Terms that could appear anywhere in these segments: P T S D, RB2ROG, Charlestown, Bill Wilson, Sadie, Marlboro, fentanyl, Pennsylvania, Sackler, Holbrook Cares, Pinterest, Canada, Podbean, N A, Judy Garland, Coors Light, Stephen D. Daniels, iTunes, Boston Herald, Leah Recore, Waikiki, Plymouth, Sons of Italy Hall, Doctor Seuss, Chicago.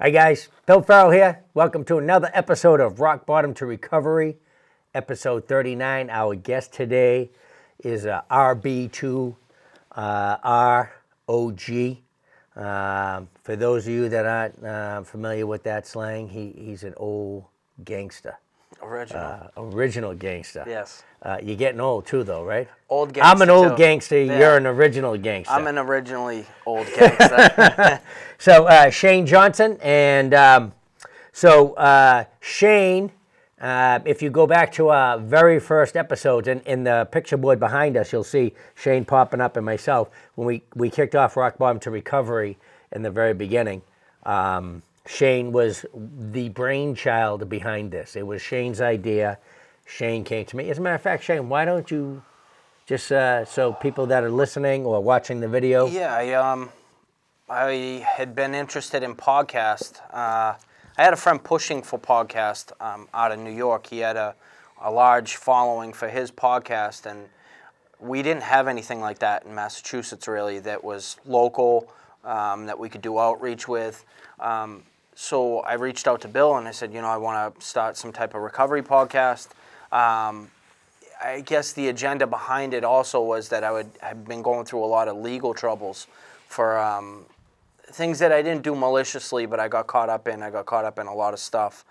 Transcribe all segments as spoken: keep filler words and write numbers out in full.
Hi guys, Bill Farrell here. Welcome to another episode of Rock Bottom to Recovery, episode thirty-nine. Our guest today is uh, R B two R O G. Uh, for those of you that aren't uh, familiar with that slang, he, he's an old gangster. Original. Uh, original gangster. Yes. Uh, you're getting old too, though, right? Old gangster. I'm an old too. gangster. Yeah. You're an original gangster. I'm an originally old gangster. so uh, Shane Johnson, and um, so uh, Shane, uh, if you go back to our very first episodes, and in, in the picture board behind us, you'll see Shane popping up and myself when we, we kicked off Rock Bottom to Recovery in the very beginning. Um, Shane was the brainchild behind this. It was Shane's idea. Shane came to me. As a matter of fact, Shane, why don't you just uh, so people that are listening or watching the video? Yeah, I, um, I had been interested in podcast. Uh, I had a friend pushing for podcast um, out of New York. He had a, a large following for his podcast, and we didn't have anything like that in Massachusetts, really, that was local, um, that we could do outreach with. Um, so I reached out to Bill, and I said, you know, I want to start some type of recovery podcast. Um, I guess the agenda behind it also was that I would have been going through a lot of legal troubles for um, things that I didn't do maliciously, but I got caught up in. I got caught up in a lot of stuff,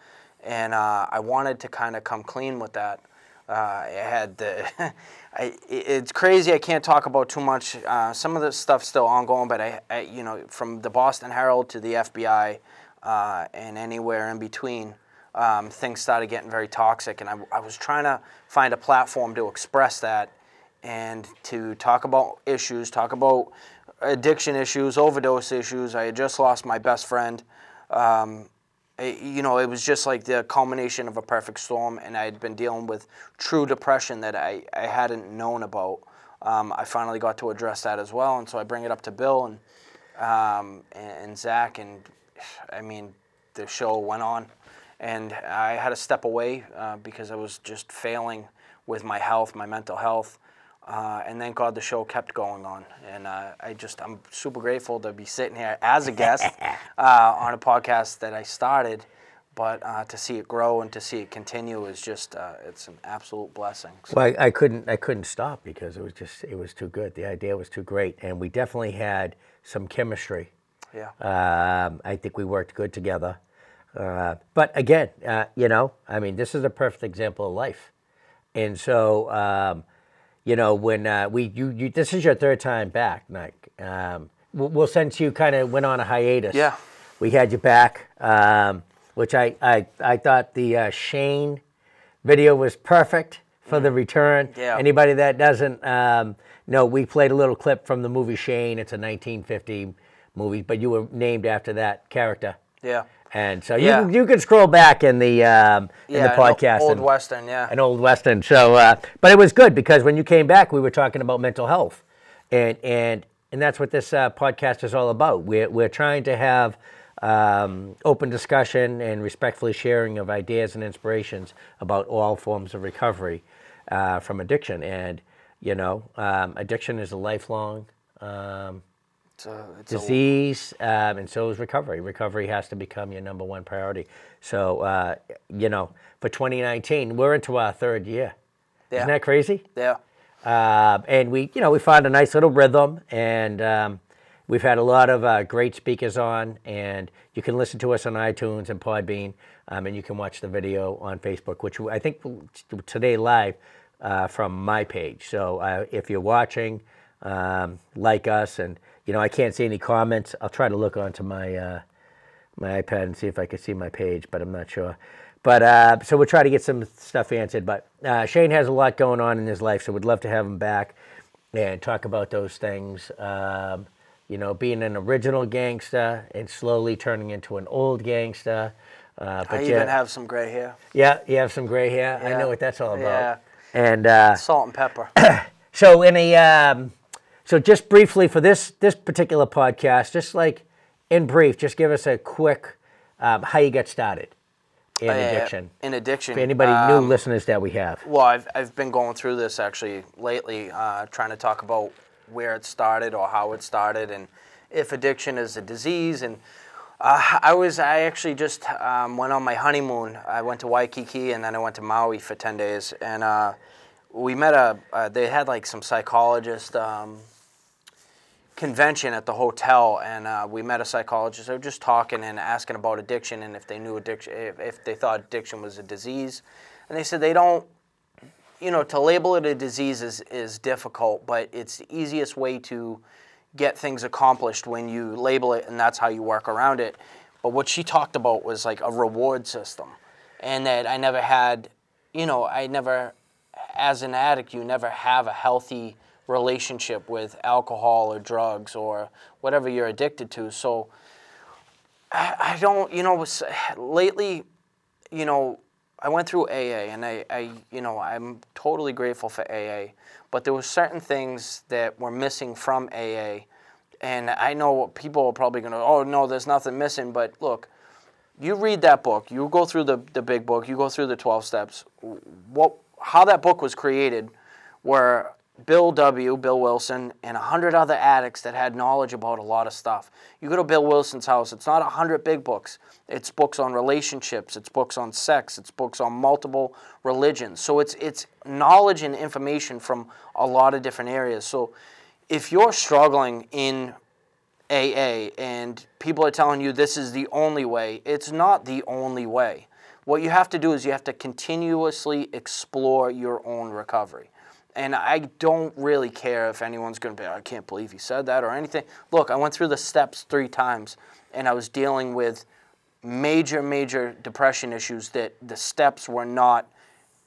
and uh, I wanted to kind of come clean with that. Uh, I had the, I, it's crazy. I can't talk about too much. Uh, some of the stuff's still ongoing, but I, I, you know, from the Boston Herald to the F B I uh, and anywhere in between. Um, things started getting very toxic, and I, I was trying to find a platform to express that and to talk about issues, talk about addiction issues, overdose issues. I had just lost my best friend. Um, it, you know, it was just like the culmination of a perfect storm, and I had been dealing with true depression that I, I hadn't known about. Um, I finally got to address that as well, and so I bring it up to Bill and um, and, and Zach, and I mean, the show went on. And I had to step away uh, because I was just failing with my health, my mental health. Uh, and thank God the show kept going on. And uh, I just, I'm super grateful to be sitting here as a guest uh, on a podcast that I started. But uh, to see it grow and to see it continue is just, uh, it's an absolute blessing. So. Well, I, I couldn't, I couldn't stop because it was just, it was too good. The idea was too great. And we definitely had some chemistry. Yeah. Um, I think we worked good together. Uh, but again, uh, you know, I mean, this is a perfect example of life. And so, um, you know, when uh, we, you, you, this is your third time back, Mike. Um, we'll, we'll since you kind of went on a hiatus. Yeah. We had you back, um, which I, I, I thought the uh, Shane video was perfect for mm. the return. Yeah. Anybody that doesn't um, know, we played a little clip from the movie Shane. It's a nineteen fifty movie, but you were named after that character. Yeah. And so you yeah. you can scroll back in the um, in yeah, the podcast, an old and, western, yeah, an old western. So, uh, but it was good because when you came back, we were talking about mental health, and and and that's what this uh, podcast is all about. We're we're trying to have um, open discussion and respectfully sharing of ideas and inspirations about all forms of recovery uh, from addiction. And you know, um, addiction is a lifelong. Um, It's a, it's disease, um, and so is recovery. Recovery has to become your number one priority. So, uh, you know, for twenty nineteen, we're into our third year. Yeah. Isn't that crazy? Yeah. Uh, and we, you know, we found a nice little rhythm, and um, we've had a lot of uh, great speakers on, and you can listen to us on iTunes and Podbean, um, and you can watch the video on Facebook, which I think today live uh, from my page. So uh, if you're watching, um, like us, and you know, I can't see any comments. I'll try to look onto my uh, my iPad and see if I can see my page, but I'm not sure. But uh, so we'll try to get some stuff answered. But uh, Shane has a lot going on in his life, so we'd love to have him back and talk about those things. Um, you know, being an original gangster and slowly turning into an old gangster. Uh, but I even yeah, have some gray hair. Yeah, you have some gray hair. Yeah. I know what that's all about. Yeah. And uh, salt and pepper. So in a... Um, So just briefly for this this particular podcast, just like in brief, just give us a quick um, how you got started in uh, addiction. In addiction. For anybody um, new listeners that we have. Well, I've I've been going through this actually lately, uh, trying to talk about where it started or how it started, and if addiction is a disease, and Uh, I was, I actually just um, went on my honeymoon. I went to Waikiki and then I went to Maui for ten days. And uh, we met a, uh, they had like some psychologist um, convention at the hotel. And uh, we met a psychologist. They were just talking and asking about addiction and if they knew addiction, if, if they thought addiction was a disease. And they said they don't, you know, to label it a disease is, is difficult, but it's the easiest way to get things accomplished when you label it, and that's how you work around it. But what she talked about was like a reward system, and that I never had, you know, I never, as an addict, you never have a healthy relationship with alcohol or drugs or whatever you're addicted to. So I, I don't, you know, lately, you know, I went through A A, and I, I, you know, I'm totally grateful for A A, but there were certain things that were missing from A A, and I know people are probably going to, oh, no, there's nothing missing, but look, you read that book, you go through the, the big book, you go through the twelve steps, what, how that book was created were Bill W., Bill Wilson, and one hundred other addicts that had knowledge about a lot of stuff. You go to Bill Wilson's house, it's not one hundred big books. It's books on relationships, it's books on sex, it's books on multiple religions. So it's it's knowledge and information from a lot of different areas. So if you're struggling in A A and people are telling you this is the only way, it's not the only way. What you have to do is you have to continuously explore your own recovery. And I don't really care if anyone's going to be, I can't believe he said that or anything. Look, I went through the steps three times, and I was dealing with major, major depression issues that the steps were not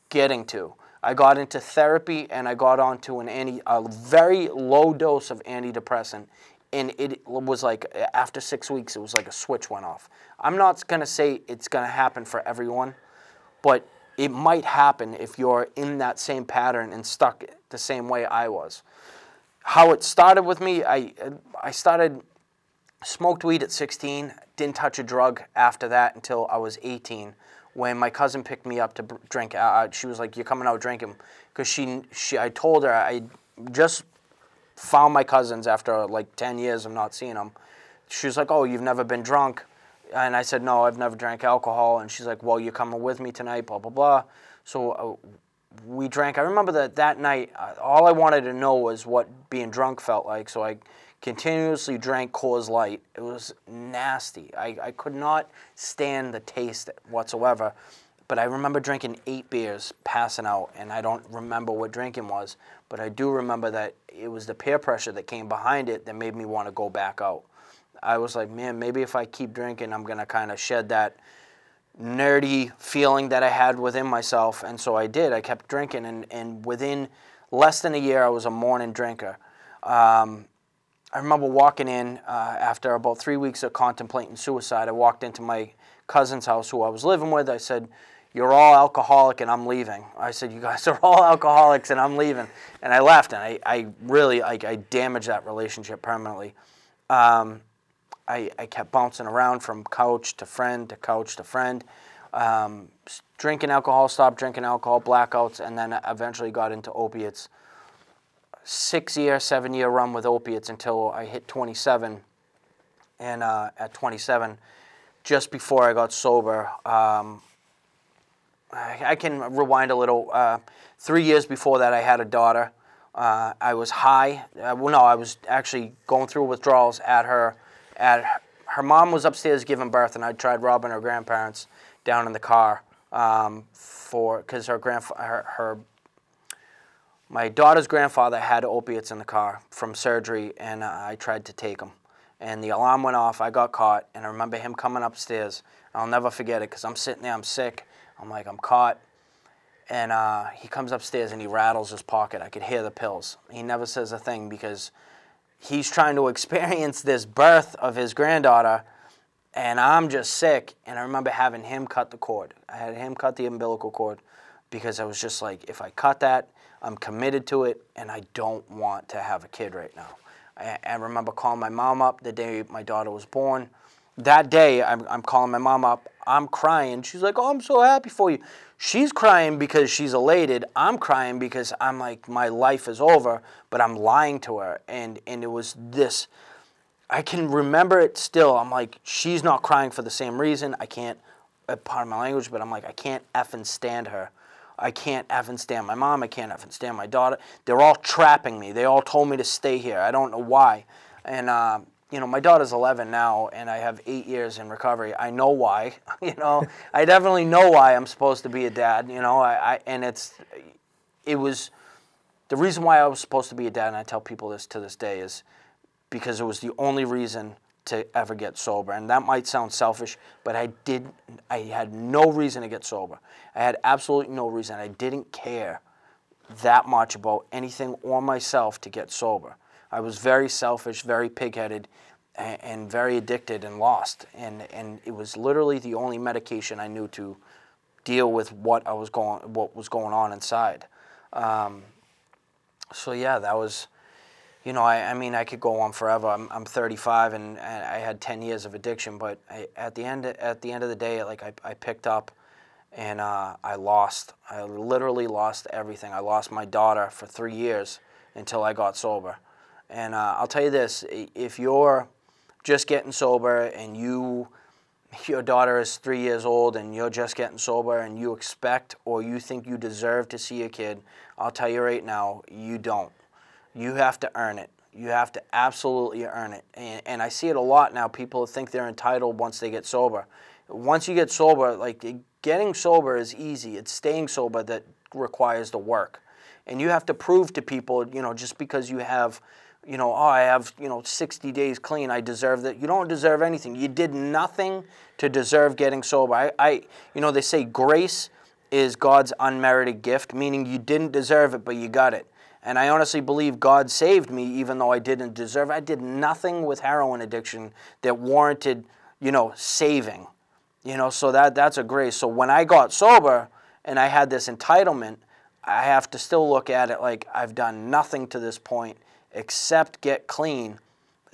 getting to. I got into therapy, and I got onto an anti, a very low dose of antidepressant, and it was like after six weeks, it was like a switch went off. I'm not going to say it's going to happen for everyone, but it might happen if you're in that same pattern and stuck the same way I was. How it started with me, I I started, smoked weed at sixteen, didn't touch a drug after that until I was eighteen, when my cousin picked me up to drink. Uh, she was like, you're coming out drinking, because she, she, I told her, I just found my cousins after like ten years of not seeing them. She was like, oh, you've never been drunk. And I said, no, I've never drank alcohol. And she's like, well, you're coming with me tonight, blah, blah, blah. So uh, we drank. I remember that that night, uh, all I wanted to know was what being drunk felt like. So I continuously drank Coors Light. It was nasty. I, I could not stand the taste whatsoever. But I remember drinking eight beers, passing out, and I don't remember what drinking was. But I do remember that it was the peer pressure that came behind it that made me want to go back out. I was like, man, maybe if I keep drinking, I'm going to kind of shed that nerdy feeling that I had within myself. And so I did. I kept drinking. And, and within less than a year, I was a morning drinker. Um, I remember walking in uh, after about three weeks of contemplating suicide. I walked into my cousin's house who I was living with. I said, you're all alcoholic and I'm leaving. I said, you guys are all alcoholics and I'm leaving. And I left. And I, I really, like, I damaged that relationship permanently. Um, I, I kept bouncing around from couch to friend to couch to friend. Um, drinking alcohol, stopped drinking alcohol, blackouts, and then eventually got into opiates. Six-year, seven-year run with opiates until I hit twenty-seven. And uh, at twenty-seven, just before I got sober, um, I, I can rewind a little. Uh, three years before that, I had a daughter. Uh, I was high. Uh, well, no, I was actually going through withdrawals at her. At, her mom was upstairs giving birth, and I tried robbing her grandparents down in the car um, for because her grandf- her, her my daughter's grandfather had opiates in the car from surgery, and I tried to take them. And the alarm went off. I got caught, and I remember him coming upstairs. I'll never forget it because I'm sitting there, I'm sick. I'm like, I'm caught. And uh, he comes upstairs, and he rattles his pocket. I could hear the pills. He never says a thing because he's trying to experience this birth of his granddaughter, and I'm just sick. And I remember having him cut the cord. I had him cut the umbilical cord because I was just like, if I cut that, I'm committed to it, and I don't want to have a kid right now. I, I remember calling my mom up the day my daughter was born. That day, I'm, I'm calling my mom up. I'm crying. She's like, oh, I'm so happy for you. She's crying because she's elated. I'm crying because I'm like, my life is over, but I'm lying to her. And and it was this, I can remember it still. I'm like, she's not crying for the same reason. I can't, pardon my language, but I'm like, I can't effing stand her. I can't effing stand my mom. I can't effing stand my daughter. They're all trapping me. They all told me to stay here. I don't know why. And, uh, you know, my daughter's eleven now, and I have eight years in recovery. I know why. You know, I definitely know why I'm supposed to be a dad. You know, I, I and it's, it was, the reason why I was supposed to be a dad, and I tell people this to this day, is because it was the only reason to ever get sober. And that might sound selfish, but I did, I had no reason to get sober. I had absolutely no reason. I didn't care that much about anything or myself to get sober. I was very selfish, very pig-headed, and, and very addicted and lost. And and it was literally the only medication I knew to deal with what I was going, what was going on inside. Um, so yeah, that was. You know, I, I mean, I could go on forever. I'm I'm thirty-five, and, and I had ten years of addiction. But I, at the end, at the end of the day, like I, I picked up, and uh, I lost. I literally lost everything. I lost my daughter for three years until I got sober. And uh, I'll tell you this: if you're just getting sober, and you, your daughter is three years old, and you're just getting sober, and you expect or you think you deserve to see your kid, I'll tell you right now, you don't. You have to earn it. You have to absolutely earn it. And, and I see it a lot now. People think they're entitled once they get sober. Once you get sober, like getting sober is easy. It's staying sober that requires the work. And you have to prove to people, you know, just because you have, you know, oh, I have, you know, sixty days clean, I deserve that. You don't deserve anything. You did nothing to deserve getting sober. I, I you know, they say grace is God's unmerited gift, meaning you didn't deserve it, but you got it. And I honestly believe God saved me, even though I didn't deserve it. I did nothing with heroin addiction that warranted, you know, saving. You know, so that that's a grace. So when I got sober and I had this entitlement, I have to still look at it like I've done nothing to this point except get clean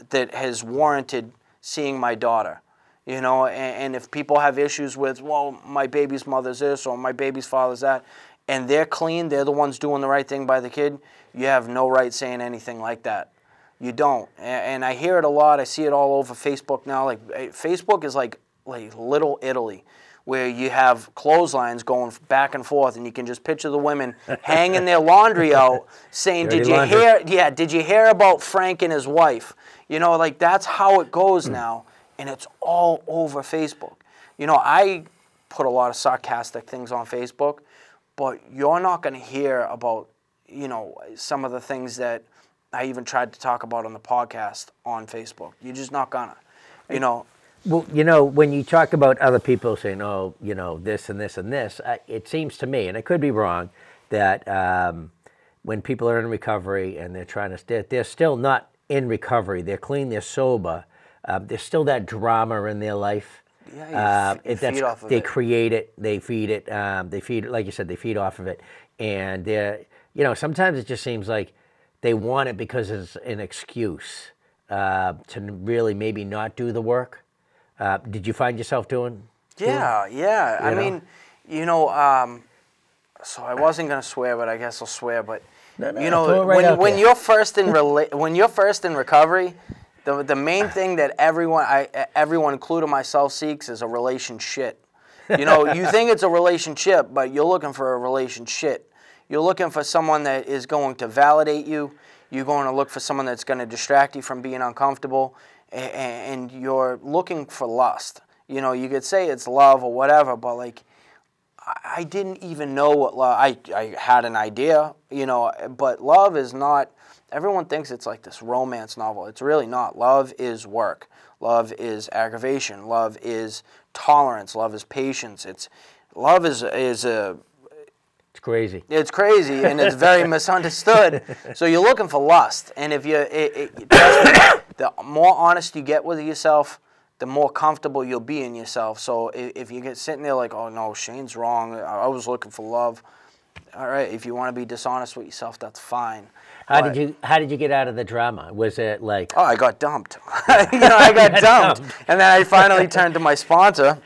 that has warranted seeing my daughter. You know, and, and if people have issues with, well, my baby's mother's this or my baby's father's that, and they're clean, they're the ones doing the right thing by the kid, you have no right saying anything like that. You don't. And I hear it a lot. I see it all over Facebook now. Like Facebook is like like Little Italy, where you have clotheslines going back and forth, and you can just picture the women hanging their laundry out saying, did you laundry. hear yeah, did you hear about Frank and his wife? You know, like that's how it goes now, and it's all over Facebook. You know, I put a lot of sarcastic things on Facebook, but you're not going to hear about, you know, some of the things that I even tried to talk about on the podcast on Facebook. You're just not going to, you know. Well, you know, when you talk about other people saying, oh, you know, this and this and this, I, it seems to me, and I could be wrong, that um, when people are in recovery and they're trying to, they're, they're still not in recovery. They're clean, they're sober. Um, there's still that drama in their life. Yeah, you uh, f- you that's, feed off of they it. create it, they feed it, um, they feed, like you said, they feed off of it. And, you know, sometimes it just seems like they want it because it's an excuse uh, to really maybe not do the work. Uh, did you find yourself doing? Yeah, doing? yeah. You I know? mean, you know, um, so I wasn't going to swear, but I guess I'll swear. But, no, no, you know, right when, when, you're first in rela- when you're first in recovery, The the main thing that everyone, I everyone, including myself, seeks is a relationship. You know, you think it's a relationship, but you're looking for a relationship. You're looking for someone that is going to validate you. You're going to look for someone that's going to distract you from being uncomfortable. And, and you're looking for lust. You know, you could say it's love or whatever, but, like, I didn't even know what love... I, I had an idea, you know, but love is not... Everyone thinks it's like this romance novel. It's really not. Love is work. Love is aggravation. Love is tolerance. Love is patience. It's love is is a. It's crazy. It's crazy, and it's very misunderstood. So you're looking for lust, and if you, it, it, the more honest you get with yourself, the more comfortable you'll be in yourself. So if, if you get sitting there like, oh no, Shane's wrong. I was looking for love. All right, if you want to be dishonest with yourself, that's fine. How but, did you How did you get out of the drama? Was it like... Oh, I got dumped. you know, I got dumped. dumped. And then I finally turned to my sponsor.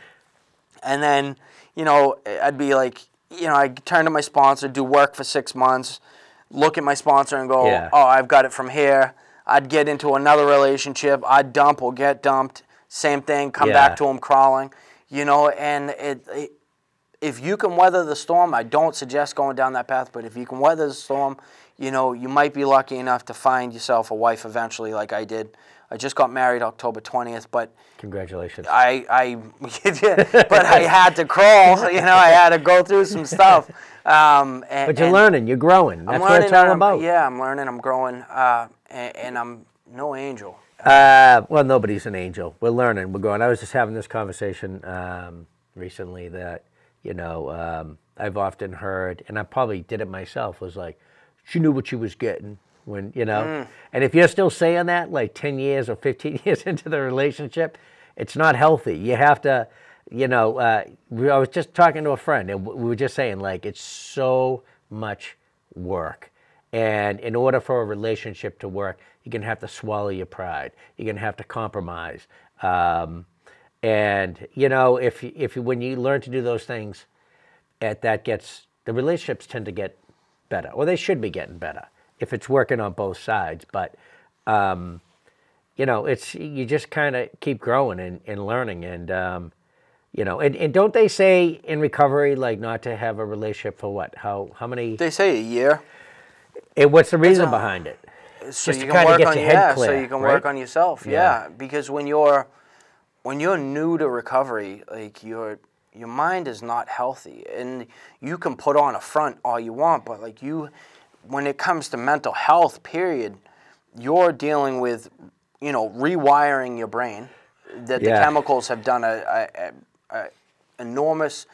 And then, you know, I'd be like, you know, I turn to my sponsor, do work for six months, look at my sponsor and go, yeah. oh, I've got it from here. I'd get into another relationship, I'd dump or get dumped, same thing, come yeah. back to him crawling, you know, and it, it, if you can weather the storm, I don't suggest going down that path, but if you can weather the storm, you know, you might be lucky enough to find yourself a wife eventually, like I did. I just got married October twentieth, but congratulations. I, I but I had to crawl, you know, I had to go through some stuff. Um, and, but you're and learning, you're growing. That's what it's all I'm, about. Yeah, I'm learning, I'm growing, uh, and, and I'm no angel. Uh, well, nobody's an angel. We're learning, we're growing. I was just having this conversation um, recently that, you know, um, I've often heard, and I probably did it myself, was like, she knew what she was getting. When you know, mm. and if you're still saying that, like ten years or fifteen years into the relationship, it's not healthy. You have to, you know. Uh, we, I was just talking to a friend, and we were just saying like it's so much work, and in order for a relationship to work, you're gonna have to swallow your pride. You're gonna have to compromise, um, and you know, if if when you learn to do those things, at that gets the relationships tend to get better, or they should be getting better. If it's working on both sides, but um, you know, it's you just kind of keep growing and, and learning, and um, you know, and, and don't they say in recovery like not to have a relationship for what? How how many? They say a year. And what's the reason a, behind it? So just you to can work get on your head yeah, clear, so you can right? work on yourself. Yeah. yeah, because when you're when you're new to recovery, like you're. Your mind is not healthy, and you can put on a front all you want, but like you. When it comes to mental health, period, you're dealing with, you know, rewiring your brain. That yeah. the chemicals have done a, a, a enormous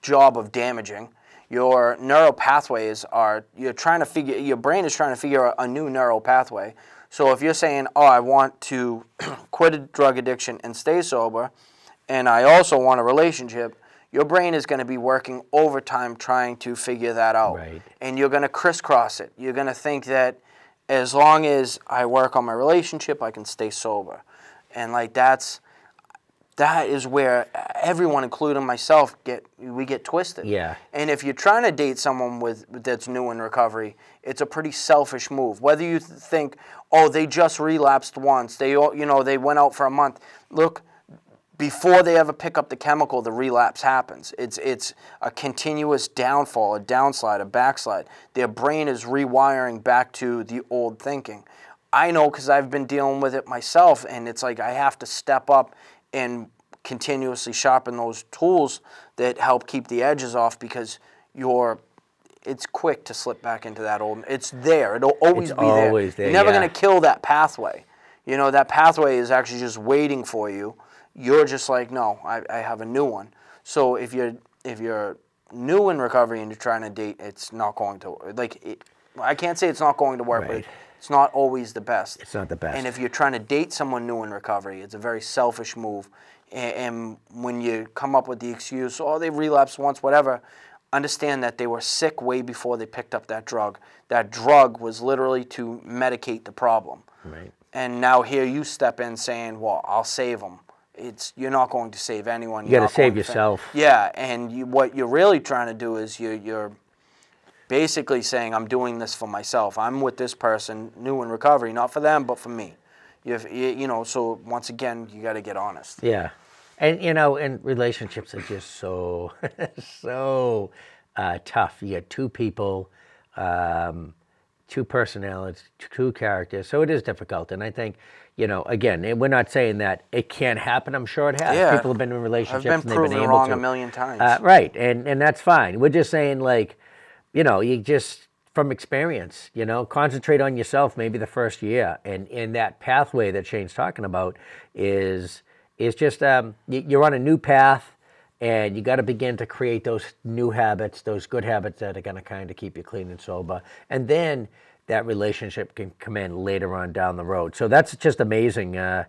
job of damaging. Your neural pathways are you're trying to figure. Your brain is trying to figure out a new neural pathway. So if you're saying, "Oh, I want to quit a drug addiction and stay sober, and I also want a relationship." Your brain is going to be working overtime trying to figure that out. Right. And you're going to crisscross it. You're going to think that as long as I work on my relationship, I can stay sober. And like that's that is where everyone, including myself, get we get twisted. Yeah. And if you're trying to date someone with that's new in recovery, it's a pretty selfish move. Whether you think, "Oh, they just relapsed once. They you know, they went out for a month." Look, before they ever pick up the chemical, the relapse happens. It's it's a continuous downfall, a downslide, a backslide. Their brain is rewiring back to the old thinking. I know because I've been dealing with it myself, and it's like I have to step up and continuously sharpen those tools that help keep the edges off because you're, it's quick to slip back into that old, it's there, it'll always it's be always there. there. You're never yeah. going to kill that pathway. You know, that pathway is actually just waiting for you. You're just like, no, I, I have a new one. So if you're if you're new in recovery and you're trying to date, it's not going to like. It, I can't say it's not going to work, right. but it, it's not always the best. It's not the best. And if you're trying to date someone new in recovery, it's a very selfish move. And, and when you come up with the excuse, oh, they relapsed once, whatever, understand that they were sick way before they picked up that drug. That drug was literally to medicate the problem. Right. And now here you step in saying, well, I'll save them. It's you're not going to save anyone. You got to save yourself. Yeah, and you, what you're really trying to do is you, you're basically saying, I'm doing this for myself. I'm with this person, new in recovery, not for them, but for me. You've, you you know, so once again, you got to get honest. Yeah, and you know, and relationships are just so so uh, tough. You got two people, um, two personalities, two characters, so it is difficult. And I think. You know, again, we're not saying that it can't happen. I'm sure it has. Yeah. People have been in relationships and they've been able to. I've been proven wrong a million times. Uh, right, and and that's fine. We're just saying, like, you know, you just, from experience, you know, concentrate on yourself maybe the first year. And in that pathway that Shane's talking about is is just, um, you're on a new path and you got to begin to create those new habits, those good habits that are going to kind of keep you clean and sober. And then that relationship can come in later on down the road. So that's just amazing uh,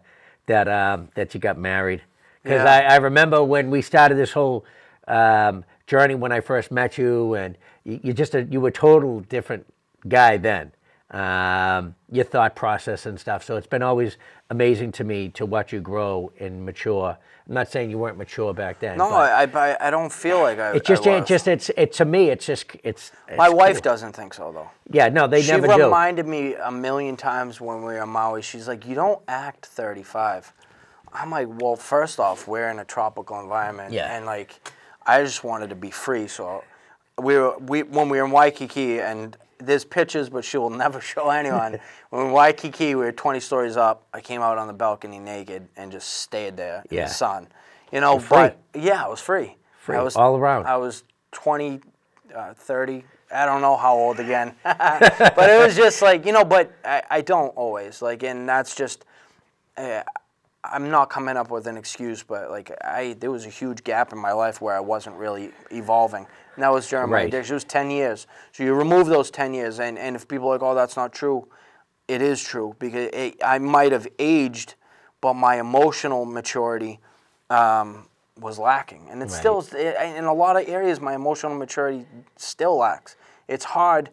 that um, that you got married. Because yeah. I, I remember when we started this whole um, journey when I first met you, and you, you just a, you were a total different guy then. um, your thought process and stuff. So it's been always amazing to me to watch you grow and mature. I'm not saying you weren't mature back then. No, I, I I don't feel like I. It just I was. It just it's it to me it's just it's. it's My wife cool. doesn't think so though. Yeah, no, they she never do. She reminded me a million times when we were in Maui. She's like, "You don't act thirty-five." I'm like, "Well, first off, we're in a tropical environment, yeah. and like, I just wanted to be free." So we were we when we were in Waikiki, and there's pictures, but she will never show anyone. When we were in Waikiki, we were twenty stories up. I came out on the balcony naked and just stayed there yeah. in the sun. You know, You're but free. yeah, I was free. Free I was, all around. I was twenty, uh, thirty. I don't know how old again, but it was just like you know. But I, I don't always like, and that's just. Uh, I'm not coming up with an excuse, but like I, there was a huge gap in my life where I wasn't really evolving. And that was during my addiction. It was ten years. So you remove those ten years, and, and if people are like, oh, that's not true, it is true because it, I might have aged, but my emotional maturity um, was lacking. And it's right. still, it, in a lot of areas, my emotional maturity still lacks. It's hard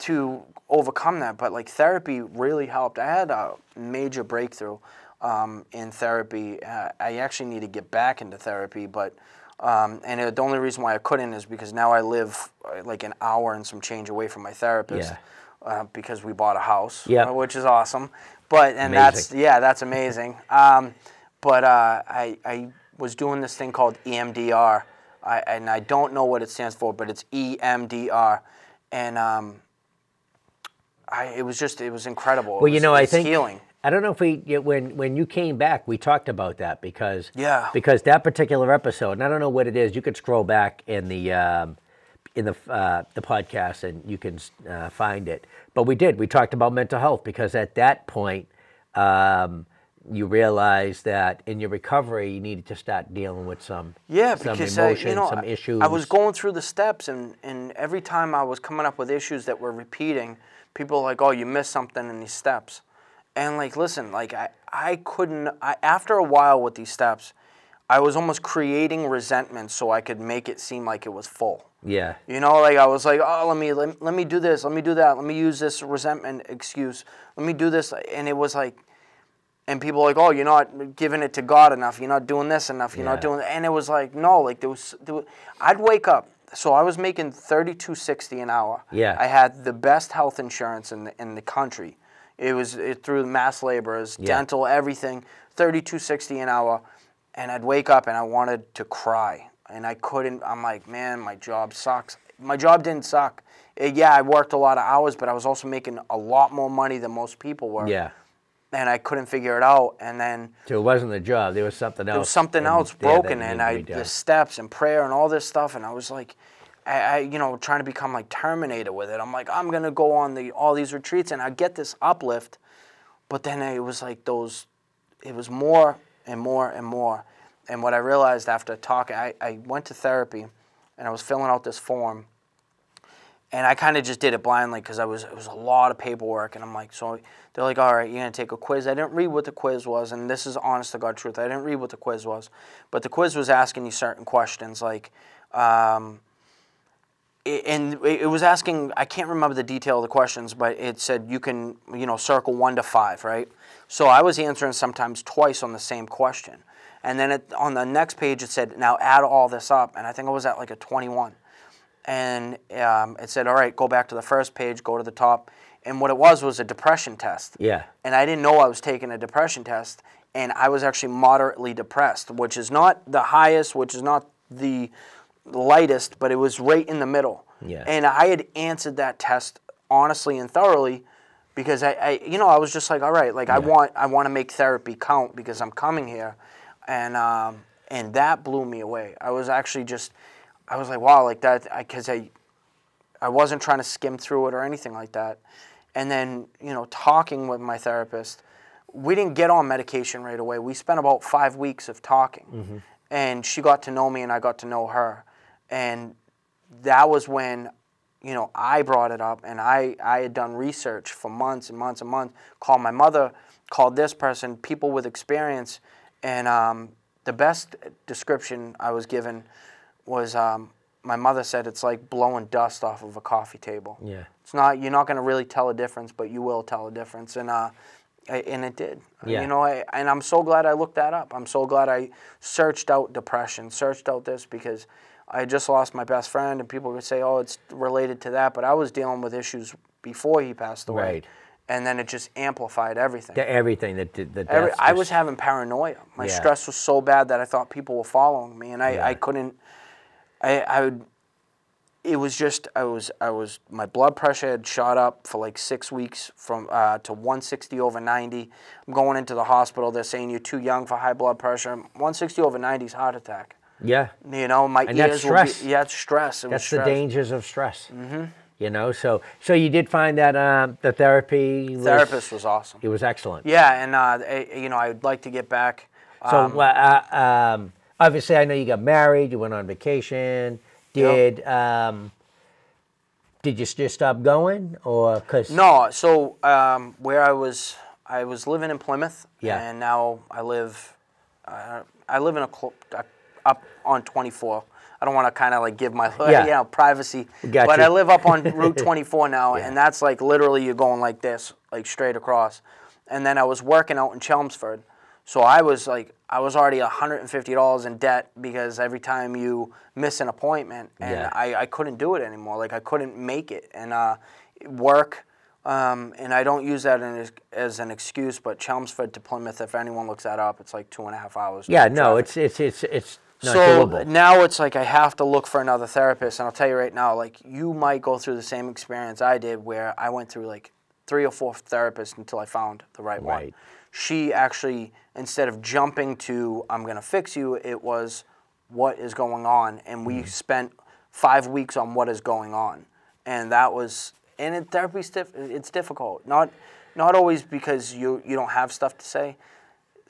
to overcome that, but like therapy really helped. I had a major breakthrough. Um, in therapy, uh, I actually need to get back into therapy, but um, and it, the only reason why I couldn't is because now I live uh, like an hour and some change away from my therapist yeah. uh, because we bought a house, yep. uh, which is awesome. But and amazing. that's yeah, that's amazing. Um, but uh, I I was doing this thing called E M D R, I, and I don't know what it stands for, but it's E M D R, and um, I it was just it was incredible. Well, it was, you know, I think healing. I don't know if we, when when you came back, we talked about that because yeah. because that particular episode, and I don't know what it is. You could scroll back in the um, in the uh, the podcast, and you can uh, find it. But we did. We talked about mental health because at that point, um, you realized that in your recovery, you needed to start dealing with some yeah some because emotions, I, you know, some issues. I was going through the steps, and and every time I was coming up with issues that were repeating, people were like, oh, you missed something in these steps. And, like, listen, like, I, I couldn't, I, after a while with these steps, I was almost creating resentment so I could make it seem like it was full. Yeah. You know, like, I was like, oh, let me, let, let me do this, let me do that, let me use this resentment excuse, let me do this, and it was like, and people were like, oh, you're not giving it to God enough, you're not doing this enough, you're yeah. not doing that, and it was like, no, like, there was, there was, I'd wake up, so I was making thirty-two sixty an hour. Yeah. I had the best health insurance in the, in the country. It was it, through mass laborers, yeah. dental, everything, thirty-two sixty an hour. And I'd wake up and I wanted to cry. And I couldn't, I'm like, man, my job sucks. My job didn't suck. It, yeah, I worked a lot of hours, but I was also making a lot more money than most people were. Yeah. And I couldn't figure it out. And then. So it wasn't the job, there was something else. There was something else broken. And I, the steps and prayer and all this stuff. And I was like. I, I, you know, trying to become like Terminator with it. I'm like, I'm going to go on the all these retreats and I get this uplift. But then it was like those, it was more and more and more. And what I realized after talking, I, I went to therapy and I was filling out this form. And I kind of just did it blindly because I was it was a lot of paperwork. And I'm like, so they're like, all right, you're going to take a quiz. I didn't read what the quiz was. And this is honest to God truth. I didn't read what the quiz was. But the quiz was asking you certain questions like, um... and it was asking, I can't remember the detail of the questions, but it said you can, you know, circle one to five, right? So I was answering sometimes twice on the same question. And then it, on the next page it said, now add all this up. And I think I was at like a twenty-one. And um, it said, all right, go back to the first page, go to the top. And what it was was a depression test. Yeah. And I didn't know I was taking a depression test. And I was actually moderately depressed, which is not the highest, which is not the... lightest, but it was right in the middle. Yeah. And I had answered that test honestly and thoroughly because I, I you know, I was just like, all right, like yeah. I want I want to make therapy count because I'm coming here. And um, and that blew me away. I was actually just, I was like, wow, like that, because I, I, I wasn't trying to skim through it or anything like that. And then, you know, talking with my therapist, we didn't get on medication right away. We spent about five weeks of talking. Mm-hmm. And she got to know me and I got to know her. And that was when, you know, I brought it up, and I, I had done research for months and months and months, called my mother, called this person, people with experience, and um, the best description I was given was um, my mother said it's like blowing dust off of a coffee table. Yeah. It's not, you're not going to really tell a difference, but you will tell a difference. And uh, I, and it did. Yeah. You know, I, and I'm so glad I looked that up. I'm so glad I searched out depression, searched out this, because I just lost my best friend, and people would say, oh, it's related to that. But I was dealing with issues before he passed away. Right. And then it just amplified everything. The, everything that did the Every, I was having paranoia. My yeah. stress was so bad that I thought people were following me, and I, yeah. I couldn't. I, I would. It was just I was I was my blood pressure had shot up for like six weeks from uh, to one sixty over ninety. I'm going into the hospital. They're saying you're too young for high blood pressure. one sixty over ninety is heart attack. Yeah. You know my and ears. That's stress. Be, yeah, it's stress. It that's was stress. The dangers of stress. Mm-hmm. You know, so so you did find that um, the therapy was... Therapist was awesome. It was excellent. Yeah, and, uh, I, you know, I would like to get back. Um, so, uh, um, obviously, I know you got married, you went on vacation. Did yep. um, did you just stop going? or cause... No, so um, where I was, I was living in Plymouth, yeah. and now I live, uh, I live in a, cl- up on twenty-four. I don't want to kind of like give my yeah. you know, privacy, Got but you. I live up on Route twenty-four now, yeah. and that's like literally you're going like this, like straight across. And then I was working out in Chelmsford, so I was like, I was already one hundred fifty dollars in debt because every time you miss an appointment, and yeah. I, I couldn't do it anymore. Like I couldn't make it and uh, work. Um, and I don't use that in, as an excuse, but Chelmsford to Plymouth, if anyone looks that up, it's like two and a half hours. Yeah, no, it's it's it's it's. No, so doable. Now it's like I have to look for another therapist, and I'll tell you right now, like you might go through the same experience I did, where I went through like three or four therapists until I found the right, right. one. She actually, instead of jumping to I'm gonna fix you, it was what is going on, and we mm. spent five weeks on what is going on, and that was and in therapy it's difficult, not not always because you you don't have stuff to say.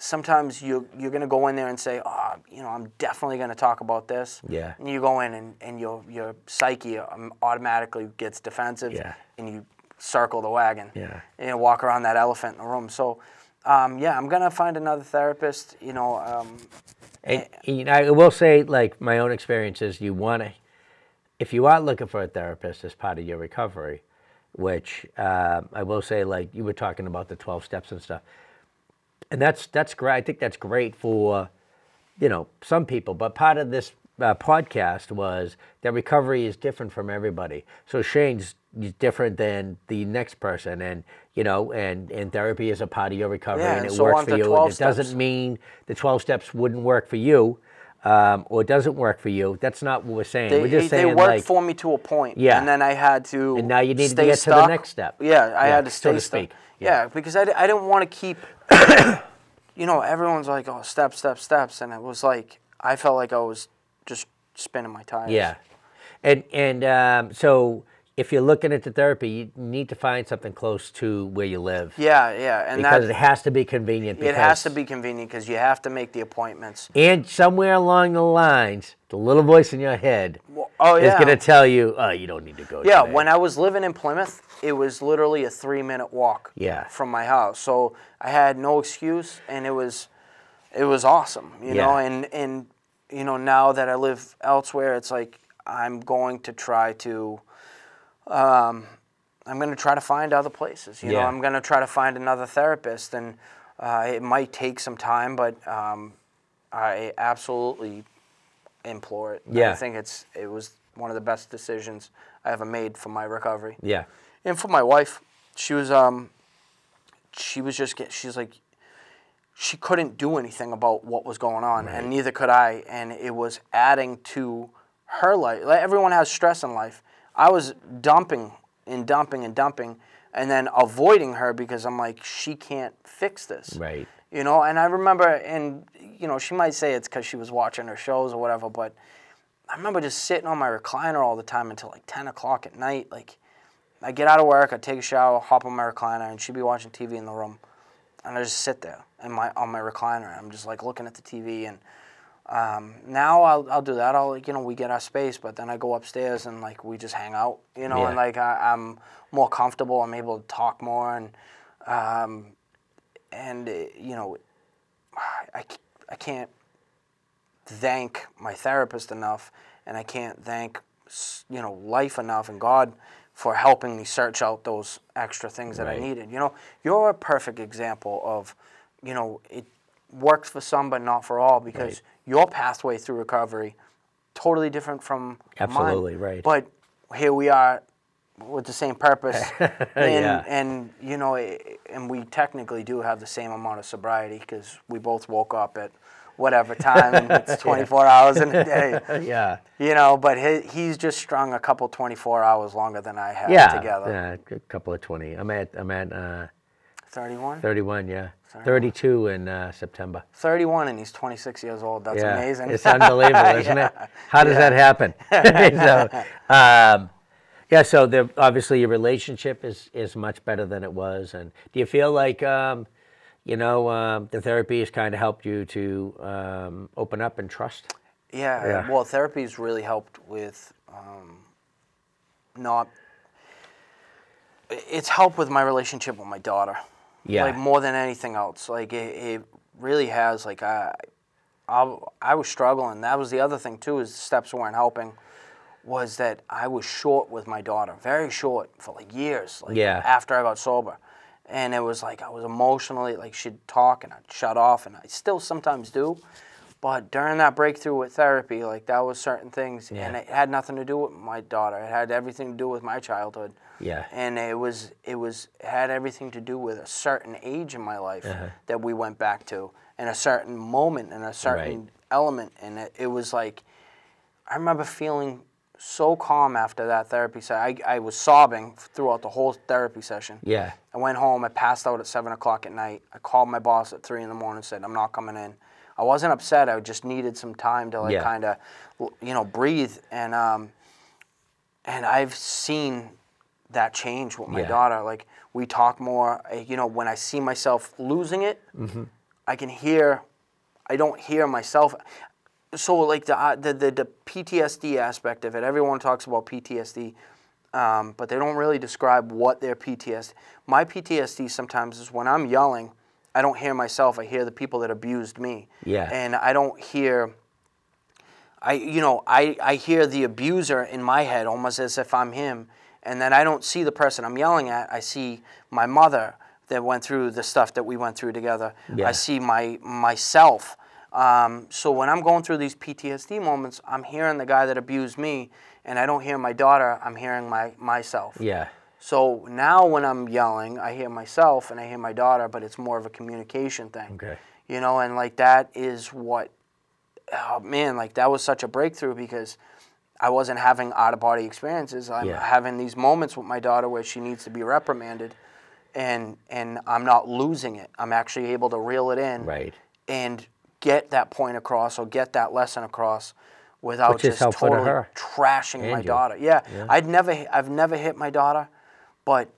Sometimes you, you're going to go in there and say, oh, you know, I'm definitely going to talk about this. Yeah. And you go in and, and your your psyche automatically gets defensive. Yeah. And you circle the wagon. Yeah. And you walk around that elephant in the room. So, um, yeah, I'm going to find another therapist, you know. Um, and, and I will say, like, my own experience is you want to, if you are looking for a therapist as part of your recovery, which uh, I will say, like, you were talking about the twelve steps and stuff. And that's that's great. I think that's great for, you know, some people. But part of this uh, podcast was that recovery is different from everybody. So Shane's different than the next person, and you know, and, and therapy is a part of your recovery, yeah, and it so works for you. And it steps. Doesn't mean the twelve steps wouldn't work for you, um, or doesn't work for you. That's not what we're saying. They, we're just they, saying they worked like, for me to a point. Yeah. And then I had to. And now you need to get stuck. To the next step. Yeah, I yeah, had to stay so to speak. Stuck. Yeah. yeah, because I, I didn't want to keep. You know, everyone's like, oh, steps, steps, steps. And it was like, I felt like I was just spinning my tires. Yeah. And and um, so if you're looking into therapy, you need to find something close to where you live. Yeah, yeah. And because that, it has to be convenient. It has to be convenient because you have to make the appointments. And somewhere along the lines, the little voice in your head well, oh, yeah. is going to tell you, oh, you don't need to go Yeah, today. When I was living in Plymouth, it was literally a three-minute walk yeah. from my house. So I had no excuse, and it was it was awesome, you yeah. know. And, and, you know, now that I live elsewhere, it's like I'm going to try to um, – I'm going to try to find other places. You yeah. know, I'm going to try to find another therapist, and uh, it might take some time, but um, I absolutely – implore it. Yeah. I think it's it was one of the best decisions I ever made for my recovery. Yeah. And for my wife, she was um she was just get, she's like she couldn't do anything about what was going on, right. and neither could I, and it was adding to her life. Like, everyone has stress in life. I was dumping and dumping and dumping and then avoiding her because I'm like, she can't fix this. Right. You know, and I remember, and, you know, she might say it's because she was watching her shows or whatever, but I remember just sitting on my recliner all the time until like ten o'clock at night. Like, I get out of work, I take a shower, hop on my recliner, and she'd be watching T V in the room. And I just sit there in my on my recliner. I'm just, like, looking at the T V. And um, now I'll I'll do that. I'll, you know, we get our space, but then I go upstairs and, like, we just hang out, you know, yeah. and, like, I, I'm more comfortable. I'm able to talk more and... Um, And, you know, I, I can't thank my therapist enough. and I can't thank, you know, life enough and God for helping me search out those extra things that right. I needed. You know, you're a perfect example of, you know, it works for some but not for all, because right. your pathway through recovery totally different from absolutely mine. Right. But here we are with the same purpose, and, yeah. and you know, and we technically do have the same amount of sobriety because we both woke up at whatever time, and it's twenty-four yeah. hours in a day. Yeah. You know, but he, he's just strung a couple twenty-four hours longer than I have yeah. together. Yeah, a couple of twenty. I'm at, I'm at uh, thirty-one? thirty-one, yeah. thirty-one. thirty-two in uh, September. thirty-one, and he's twenty-six years old. That's yeah. amazing. It's unbelievable, isn't yeah. it? How does yeah. that happen? so, um, yeah, so there, obviously your relationship is, is much better than it was. And do you feel like... Um, You know, um, the therapy has kind of helped you to um, open up and trust? Yeah, yeah. Well, therapy's really helped with um, not... It's helped with my relationship with my daughter. Yeah. Like, more than anything else. Like, it, it really has. Like, I, I, I was struggling. That was the other thing, too, is the steps weren't helping, was that I was short with my daughter. Very short for, like, years. Like, yeah. after I got sober. And it was like I was emotionally, like she'd talk and I'd shut off, and I still sometimes do. But during that breakthrough with therapy, like that was certain things. Yeah. And it had nothing to do with my daughter. It had everything to do with my childhood. Yeah. And it was it was it had everything to do with a certain age in my life uh-huh. that we went back to, and a certain moment and a certain right. element. And it, it was like, I remember feeling so calm after that therapy session. I, I was sobbing throughout the whole therapy session. Yeah. I went home. I passed out at seven o'clock at night. I called my boss at three in the morning and said, I'm not coming in. I wasn't upset. I just needed some time to, like, yeah. kind of, you know, breathe. And um, and I've seen that change with my yeah. daughter. Like, we talk more. I, you know, when I see myself losing it, mm-hmm. I can hear, I don't hear myself. So, like, the, the the the P T S D aspect of it, everyone talks about P T S D, um, but they don't really describe what their P T S D... My P T S D sometimes is when I'm yelling, I don't hear myself. I hear the people that abused me. Yeah. And I don't hear... I You know, I, I hear the abuser in my head almost as if I'm him, and then I don't see the person I'm yelling at. I see my mother that went through the stuff that we went through together. Yeah. I see my myself... Um, so when I'm going through these P T S D moments, I'm hearing the guy that abused me, and I don't hear my daughter, I'm hearing my myself. Yeah. So now when I'm yelling, I hear myself and I hear my daughter, but it's more of a communication thing. Okay. You know, and like that is what, oh man, like that was such a breakthrough, because I wasn't having out-of-body experiences. I'm yeah. having these moments with my daughter where she needs to be reprimanded, and and I'm not losing it. I'm actually able to reel it in. Right. And get that point across or get that lesson across without just totally to trashing and my you. daughter. Yeah, yeah. I'd never, I've never hit my daughter, but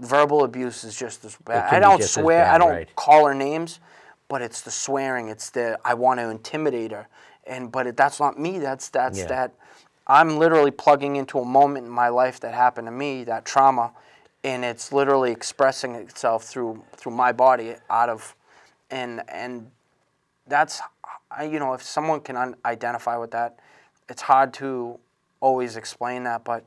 verbal abuse is just as bad. I don't swear, bad, I don't right. call her names, but it's the swearing, it's the, I want to intimidate her. And But it, that's not me, that's, that's yeah. that, I'm literally plugging into a moment in my life that happened to me, that trauma, and it's literally expressing itself through through my body out of, and and that's, you know, if someone can un- identify with that, it's hard to always explain that, but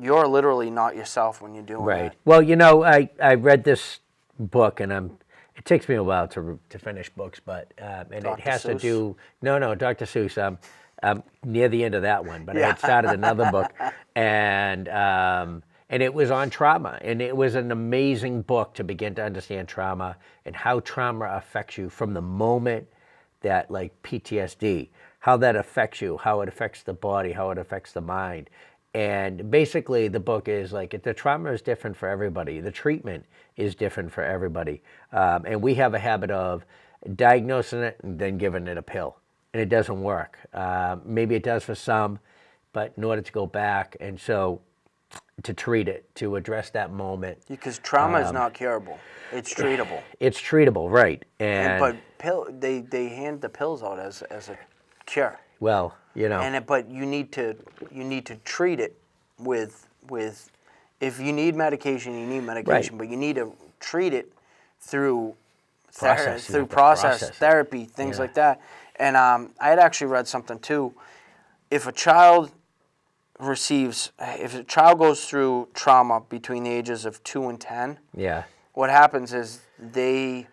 you're literally not yourself when you're doing right. that. Right. Well, you know, I, I read this book, and I'm it takes me a while to to finish books, but, um, and Doctor it has Seuss. to do, no, no, Doctor Seuss, um, I'm near the end of that one, but yeah. I had started another book, and um, and it was on trauma, and it was an amazing book to begin to understand trauma and how trauma affects you from the moment that, like P T S D, how that affects you, how it affects the body, how it affects the mind. And basically the book is like, the trauma is different for everybody. The treatment is different for everybody. Um, and we have a habit of diagnosing it and then giving it a pill, and it doesn't work. Uh, maybe it does for some, but in order to go back, and so, to treat it, to address that moment. Because trauma um, is not curable. It's treatable. It's treatable, right. And, and But pill, they, they hand the pills out as as a cure. Well, you know. And it, But you need to you need to treat it with, with if you need medication, you need medication, right. but you need to treat it through process, ther- through process, process, therapy, things yeah. like that. And um, I had actually read something, too, if a child receives, if a child goes through trauma between the ages of two and ten, yeah, what happens is they,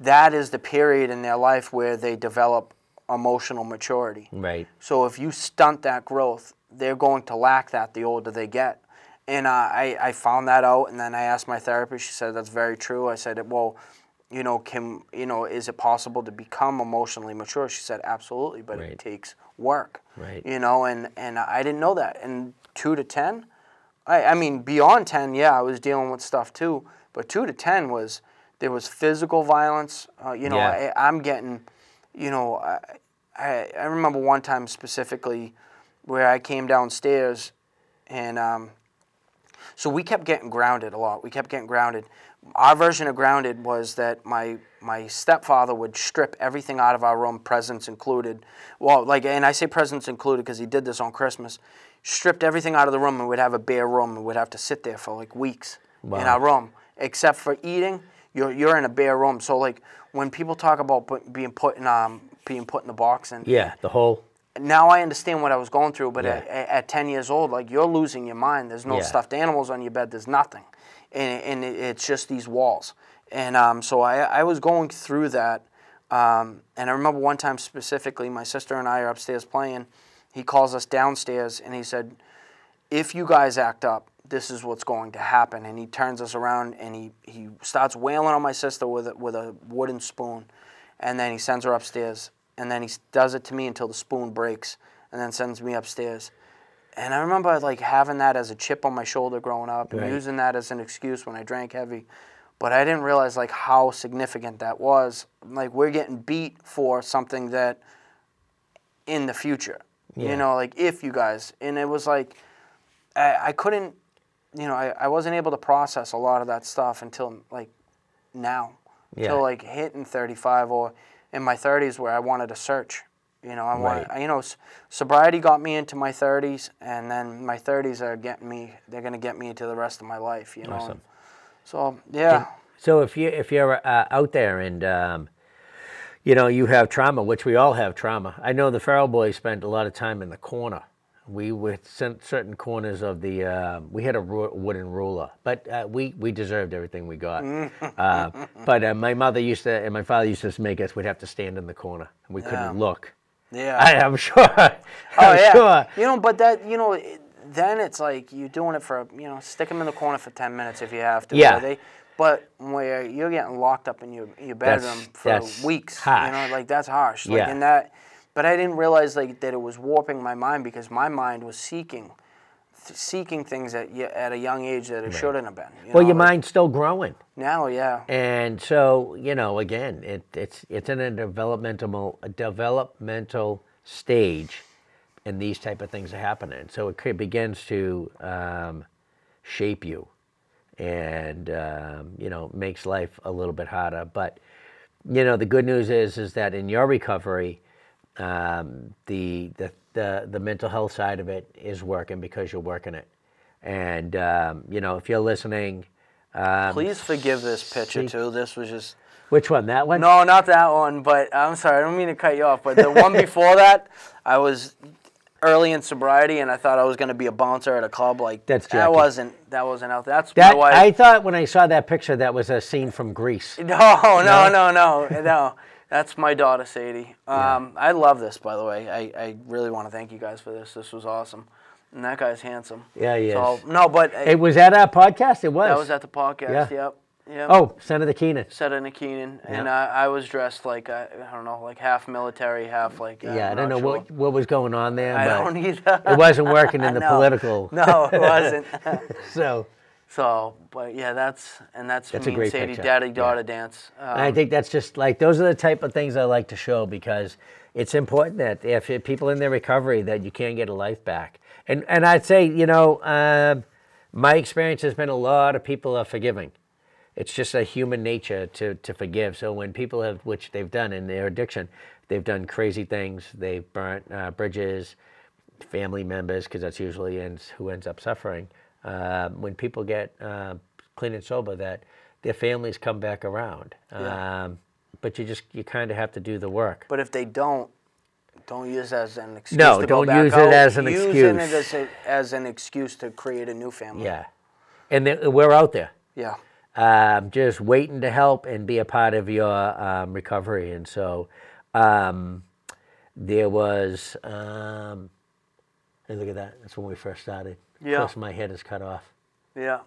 that is the period in their life where they develop emotional maturity. Right. So if you stunt that growth, they're going to lack that the older they get. And uh, I, I found that out, and then I asked my therapist. She said, that's very true. I said, well, you know, can, you know, is it possible to become emotionally mature? She said, absolutely, but right. it takes work. Right. You know, and, and I didn't know that. And two to ten, I, I mean, beyond ten, yeah, I was dealing with stuff too. But two to ten was, there was physical violence. Uh, you know, yeah. I, I'm getting, you know, I, I, I remember one time specifically where I came downstairs and... um So we kept getting grounded a lot. We kept getting grounded. Our version of grounded was that my my stepfather would strip everything out of our room, presents included. Well, like, and I say presents included because he did this on Christmas. Stripped everything out of the room and we'd have a bare room and we'd have to sit there for like weeks wow. in our room. Except for eating, you're you're in a bare room. So like when people talk about put, being put in um being put in the box and yeah, the whole. Now I understand what I was going through, but yeah. at, at ten years old, like, you're losing your mind. There's no yeah. stuffed animals on your bed. There's nothing. And, and it, it's just these walls. And um, so I, I was going through that. Um, and I remember one time specifically, my sister and I are upstairs playing. He calls us downstairs, and he said, if you guys act up, this is what's going to happen. And he turns us around, and he, he starts wailing on my sister with a, with a wooden spoon. And then he sends her upstairs. And then he does it to me until the spoon breaks, and then sends me upstairs. And I remember like having that as a chip on my shoulder growing up, right. and using that as an excuse when I drank heavy. But I didn't realize like how significant that was. Like, we're getting beat for something that in the future, yeah. you know, like, if you guys. And it was like I, I couldn't, you know, I, I wasn't able to process a lot of that stuff until like now, yeah. until like hitting thirty-five or. In my thirties, where I wanted to search, you know, I wanted, right. you know, sobriety got me into my thirties, and then my thirties are getting me. They're going to get me into the rest of my life, you know. Awesome. So yeah. And so if you if you're uh, out there and um, you know, you have trauma, which we all have trauma. I know the Farrell boys spent a lot of time in the corner. We were sent certain corners of the. Uh, we had a ro- wooden ruler, but uh, we we deserved everything we got. uh, but uh, my mother used to, and my father used to make us. We'd have to stand in the corner, and we couldn't yeah. look. Yeah, I, I'm sure. I'm oh yeah, sure. You know, but that you know, it, then it's like you're doing it for you know, stick them in the corner for ten minutes if you have to. Yeah. They, but where you're getting locked up in your your bedroom that's, for that's weeks, harsh. You know, like that's harsh. Like, yeah. And that. But I didn't realize like that it was warping my mind because my mind was seeking, th- seeking things at at a young age that it right. shouldn't have been. You well, know? Your like, mind's still growing now, yeah. And so you know, again, it, it's it's in a developmental a developmental stage, and these type of things are happening. So it could, begins to um, shape you, and um, you know, makes life a little bit harder. But you know, the good news is is that in your recovery. Um, the, the the the mental health side of it is working because you're working it, and um, you know, if you're listening, um, please forgive this picture see, too. This was just which one? That one? No, not that one. But I'm sorry, I don't mean to cut you off. But the one before that, I was early in sobriety, and I thought I was going to be a bouncer at a club. Like that's that wasn't that wasn't out. That's that, my I thought when I saw that picture, that was a scene from Grease. No, no, no, no, no. no. That's my daughter, Sadie. Um, yeah. I love this, by the way. I, I really want to thank you guys for this. This was awesome. And that guy's handsome. Yeah, he so, is. No, but... I, it was at our podcast? It was. That was at the podcast, yeah. yep. yep. Oh, Senator Keenan. Senator Keenan. Yep. And I, I was dressed like, I, I don't know, like half military, half like... Uh, yeah, I don't know sure. what what was going on there. I but don't either. It wasn't working in the no. political... No, it wasn't. so... So, but yeah, that's, and that's, that's me a great Sadie, picture. Daddy-daughter yeah. dance. Um, and I think that's just like, those are the type of things I like to show because it's important that if people in their recovery that you can get a life back. And and I'd say, you know, um, my experience has been a lot of people are forgiving. It's just a human nature to, to forgive. So when people have, which they've done in their addiction, they've done crazy things. They've burnt uh, bridges, family members, because that's usually ends, who ends up suffering. Uh, when people get uh, clean and sober, that their families come back around. Yeah. Um, but you just you kind of have to do the work. But if they don't, Don't use it as an excuse no, to go back out. No, don't use it as an excuse. Using it as, a, as an excuse to create a new family. Yeah. And th- we're out there. Yeah. Um, just waiting to help and be a part of your um, recovery. And so um, there was... Um, hey, look at that. That's when we first started. Yeah. Plus my head is cut off. Yeah.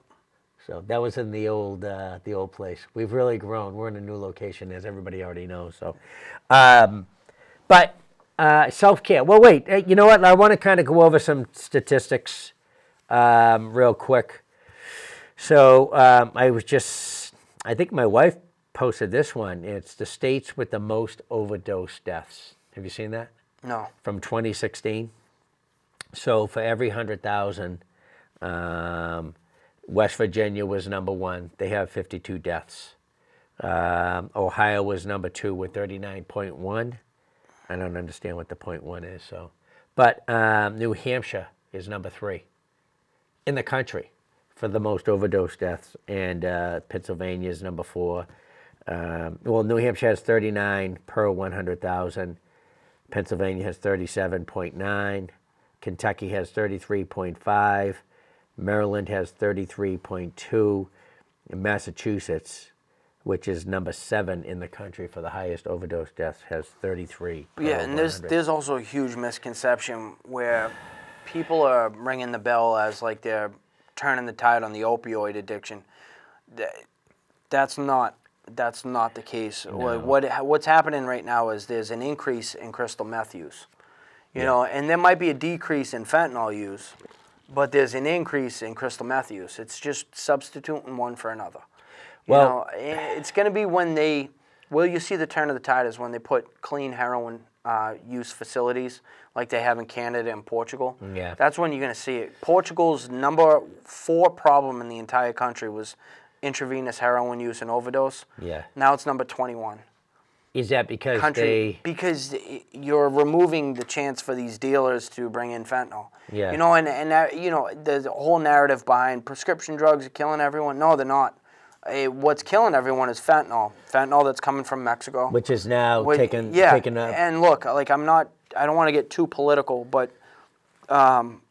So that was in the old uh, the old place. We've really grown. We're in a new location, as everybody already knows. So, um, but uh, self-care. Well, wait. You know what? I want to kind of go over some statistics um, real quick. So um, I was just, I think my wife posted this one. It's the states with the most overdose deaths. Have you seen that? No. From twenty sixteen. So for every one hundred thousand, um, West Virginia was number one. They have fifty-two deaths. Um, Ohio was number two with thirty-nine point one. I don't understand what the point one is. So, but um, New Hampshire is number three in the country for the most overdose deaths, and uh, Pennsylvania is number four. Um, well, New Hampshire has thirty-nine per one hundred thousand. Pennsylvania has thirty-seven point nine. Kentucky has thirty-three point five. Maryland has thirty-three point two, and Massachusetts, which is number seven in the country for the highest overdose deaths, has thirty-three. Yeah, and there's there's also a huge misconception where people are ringing the bell as like they're turning the tide on the opioid addiction. That's not that's not the case. No. What what's happening right now is there's an increase in crystal meth use, you yeah. know, and there might be a decrease in fentanyl use. But there's an increase in crystal meth use. It's just substituting one for another. You well, know, it's going to be when they, well, you see the turn of the tide is when they put clean heroin uh, use facilities like they have in Canada and Portugal. Yeah. That's when you're going to see it. Portugal's number four problem in the entire country was intravenous heroin use and overdose. Yeah. Now it's number twenty-one. Is that because country, they... Because you're removing the chance for these dealers to bring in fentanyl. Yeah. You know, and, and that, you know, there's a whole narrative behind prescription drugs are killing everyone. No, they're not. Uh, what's killing everyone is fentanyl. Fentanyl that's coming from Mexico. Which is now Which, taken, yeah, taken up. And look, like I'm not... I don't want to get too political, but um,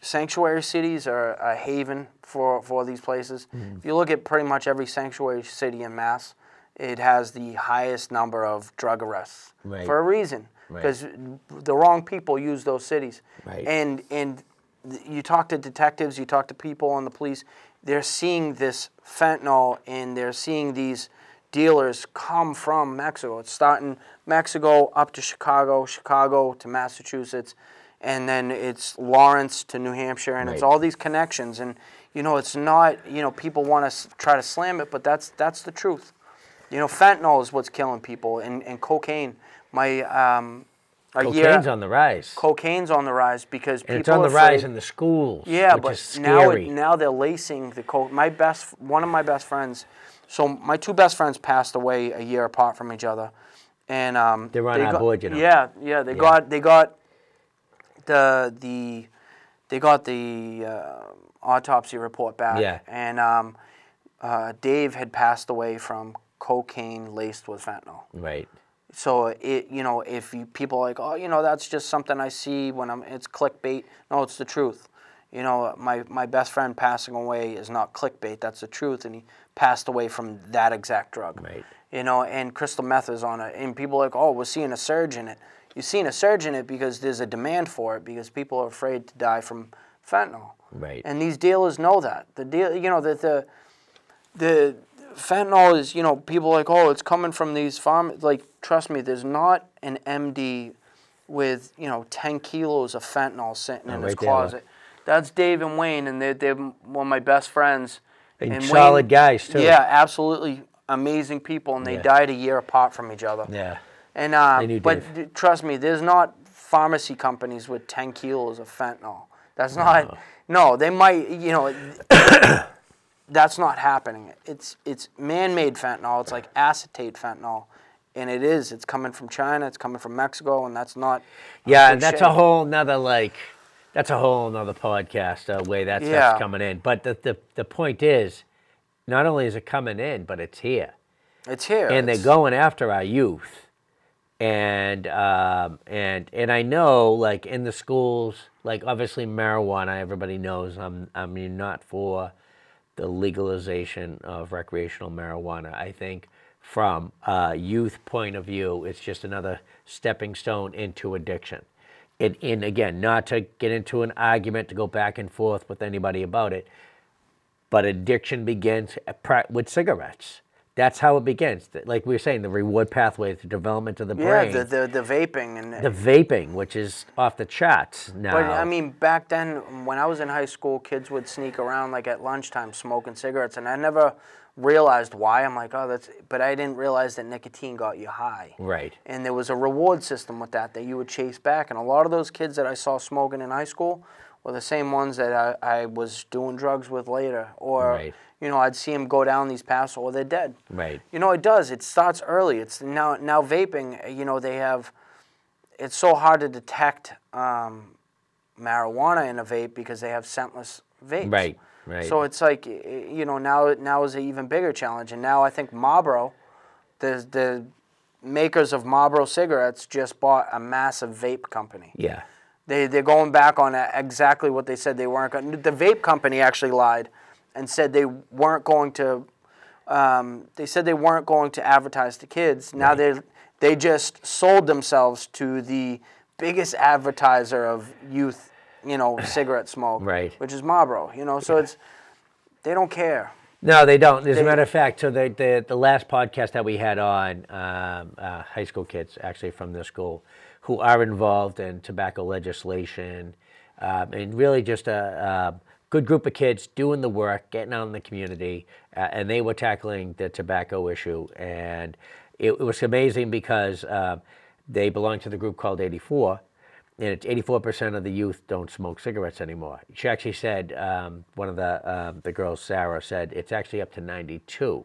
sanctuary cities are a haven for, for these places. Mm. If you look at pretty much every sanctuary city in Mass... it has the highest number of drug arrests right. for a reason, because right. the wrong people use those cities. Right. And and you talk to detectives, you talk to people on the police, they're seeing this fentanyl and they're seeing these dealers come from Mexico. It's starting Mexico up to Chicago, Chicago to Massachusetts, and then it's Lawrence to New Hampshire, and right. it's all these connections. And, you know, it's not, you know, people want to try to slam it, but that's that's the truth. You know, fentanyl is what's killing people, and, and cocaine. My um, a cocaine's year, on the rise. Cocaine's on the rise because and people. It's on the afraid, rise in the schools. Yeah, which but is scary. now it, now they're lacing the coke. My best, one of my best friends. So my two best friends passed away a year apart from each other, and um, they're on they our got, board, you know. Yeah, yeah. They yeah. got they got the the they got the uh, autopsy report back. Yeah. And um, uh, Dave had passed away from cocaine laced with fentanyl. Right. So it, you know, if you, people are like, oh, you know, that's just something I see when I'm, it's clickbait. No, it's the truth. You know, my, my best friend passing away is not clickbait. That's the truth, and he passed away from that exact drug. Right. You know, and crystal meth is on it, and people are like, oh, we're seeing a surge in it. You're seeing a surge in it because there's a demand for it because people are afraid to die from fentanyl. Right. And these dealers know that. The deal, you know, that the the. Fentanyl is, you know, people are like, oh, it's coming from these farm. Like, trust me, there's not an M D with, you know, ten kilos of fentanyl sitting no, in his right closet. There. That's Dave and Wayne, and they're, they're one of my best friends. And, and solid Wayne, guys, too. Yeah, absolutely amazing people, and they yeah. died a year apart from each other. Yeah. And uh, but th- trust me, there's not pharmacy companies with ten kilos of fentanyl. That's no. not, no, they might, you know. That's not happening. It's it's man-made fentanyl. It's like acetate fentanyl, and it is. It's coming from China. It's coming from Mexico, and that's not. Yeah, and that's shit. a whole nother like, that's a whole nother podcast uh, way that stuff's yeah. coming in. But the, the the point is, not only is it coming in, but it's here. It's here. And it's, they're going after our youth, And um, and and I know, like, in the schools, like, obviously marijuana, everybody knows I'm I mean not for the legalization of recreational marijuana. I think from a youth point of view, it's just another stepping stone into addiction. It, and again, not to get into an argument, to go back and forth with anybody about it, but addiction begins with cigarettes. That's how it begins. Like we were saying, the reward pathway, the development of the brain. Yeah, the, the, the vaping. and The vaping, which is off the charts now. But, I mean, back then, when I was in high school, kids would sneak around, like, at lunchtime smoking cigarettes, and I never realized why. I'm like, oh, that's... But I didn't realize that nicotine got you high. Right. And there was a reward system with that that you would chase back, and a lot of those kids that I saw smoking in high school were the same ones that I, I was doing drugs with later, or... Right. You know, I'd see them go down these paths, or they're dead. Right. You know, it does. It starts early. It's now now vaping. You know, they have. It's so hard to detect um, marijuana in a vape because they have scentless vapes. Right. Right. So it's like, you know, now now is an even bigger challenge, and now I think Marlboro, the the makers of Marlboro cigarettes, just bought a massive vape company. Yeah. They they're going back on exactly what they said they weren't going to. The vape company actually lied and said they weren't going to, um, they said they weren't going to advertise to kids. Now right. they they just sold themselves to the biggest advertiser of youth, you know, cigarette smoke, right? Which is Marlboro, you know. So yeah. it's they don't care. No, they don't. As they, a matter of fact, so they, the the last podcast that we had on um, uh, high school kids, actually from this school, who are involved in tobacco legislation, um, and really just a. a good group of kids doing the work, getting out in the community, uh, and they were tackling the tobacco issue. And it, it was amazing because uh, they belong to the group called eighty-four, and it's eighty-four percent of the youth don't smoke cigarettes anymore. She actually said, um, one of the, um, the girls, Sarah, said it's actually up to ninety-two.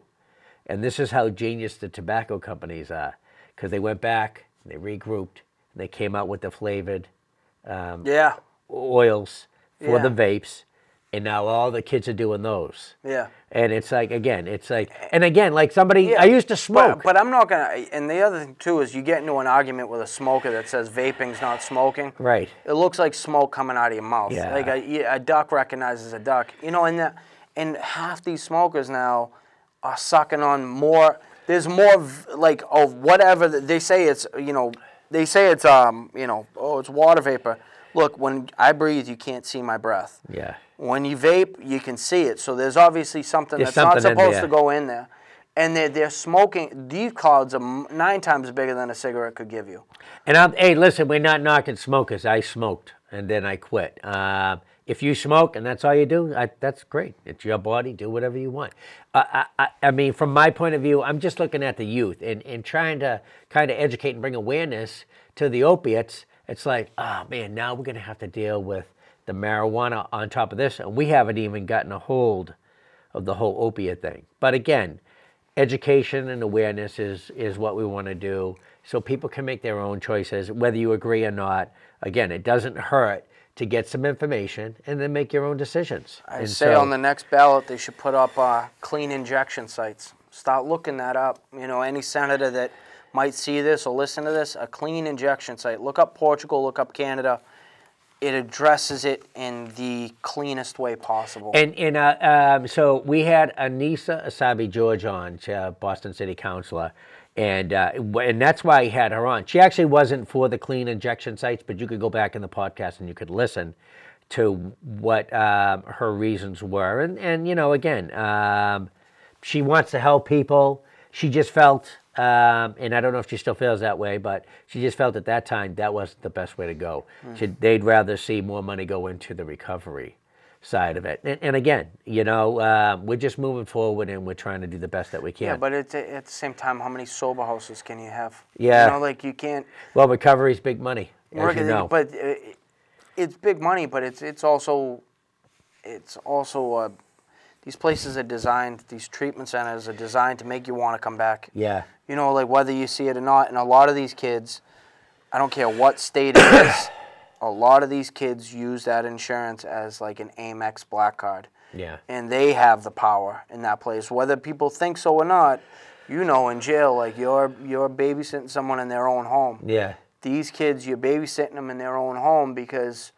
And this is how genius the tobacco companies are, because they went back, and they regrouped, and they came out with the flavored um, yeah. oils for yeah. the vapes. And now all the kids are doing those. Yeah. And it's like, again, it's like, and again, like somebody, yeah, I used to smoke. But, but I'm not going to, and the other thing, too, is you get into an argument with a smoker that says vaping's not smoking. Right. It looks like smoke coming out of your mouth. Yeah. Like a, a duck recognizes a duck. You know, and, the, and half these smokers now are sucking on more, there's more, like, of whatever, they say it's, you know, they say it's, um, you know, oh, it's water vapor. Look, when I breathe, you can't see my breath. Yeah. When you vape, you can see it. So there's obviously something there's that's something not supposed to go in there. And they're, they're smoking. These clouds are nine times bigger than a cigarette could give you. And, I'm, hey, listen, we're not knocking smokers. I smoked, and then I quit. Uh, if you smoke and that's all you do, I, that's great. It's your body. Do whatever you want. Uh, I, I, I mean, from my point of view, I'm just looking at the youth and, and trying to kind of educate and bring awareness to the opiates. It's like, oh, man, now we're going to have to deal with the marijuana on top of this, and we haven't even gotten a hold of the whole opiate thing. But again, education and awareness is is what we want to do so people can make their own choices, whether you agree or not. Again, it doesn't hurt to get some information and then make your own decisions. I and say so, on the next ballot, they should put up uh, clean injection sites. Start looking that up. You know, any senator that might see this or listen to this, a clean injection site. Look up Portugal, look up Canada. It addresses it in the cleanest way possible. And, and uh, um, so we had Anissa Asabi-George on, uh, Boston City Councilor, and uh, and that's why I had her on. She actually wasn't for the clean injection sites, but you could go back in the podcast and you could listen to what um, her reasons were. And, and you know, again, um, she wants to help people. She just felt... Um, and I don't know if she still feels that way, but she just felt at that time that wasn't the best way to go. Mm. She, they'd rather see more money go into the recovery side of it. And, and again, you know, um, we're just moving forward and we're trying to do the best that we can. Yeah, but it's, at the same time, how many sober houses can you have? Yeah. You know, like you can't... Well, recovery's big money, as you know. But it, it's big money, but it's it's also... It's also a, these places are designed, these treatment centers are designed to make you want to come back. Yeah. You know, like whether you see it or not, and a lot of these kids, I don't care what state it is, a lot of these kids use that insurance as like an Amex black card. Yeah. And they have the power in that place. Whether people think so or not, you know, in jail, like you're you're babysitting someone in their own home. Yeah. These kids, you're babysitting them in their own home because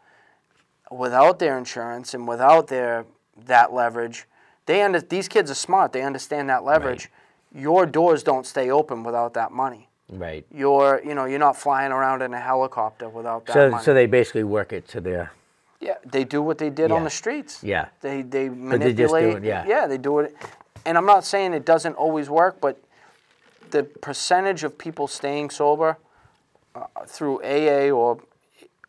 without their insurance and without their that leverage, they under, these kids are smart. They understand that leverage. Right. Your doors don't stay open without that money. Right. You're you know you're not flying around in a helicopter without that so, money. So they basically work it to their. Yeah, they do what they did yeah. on the streets. Yeah. They they manipulate. They just do it, yeah. yeah, they do it. And I'm not saying it doesn't always work, but the percentage of people staying sober uh, through A A or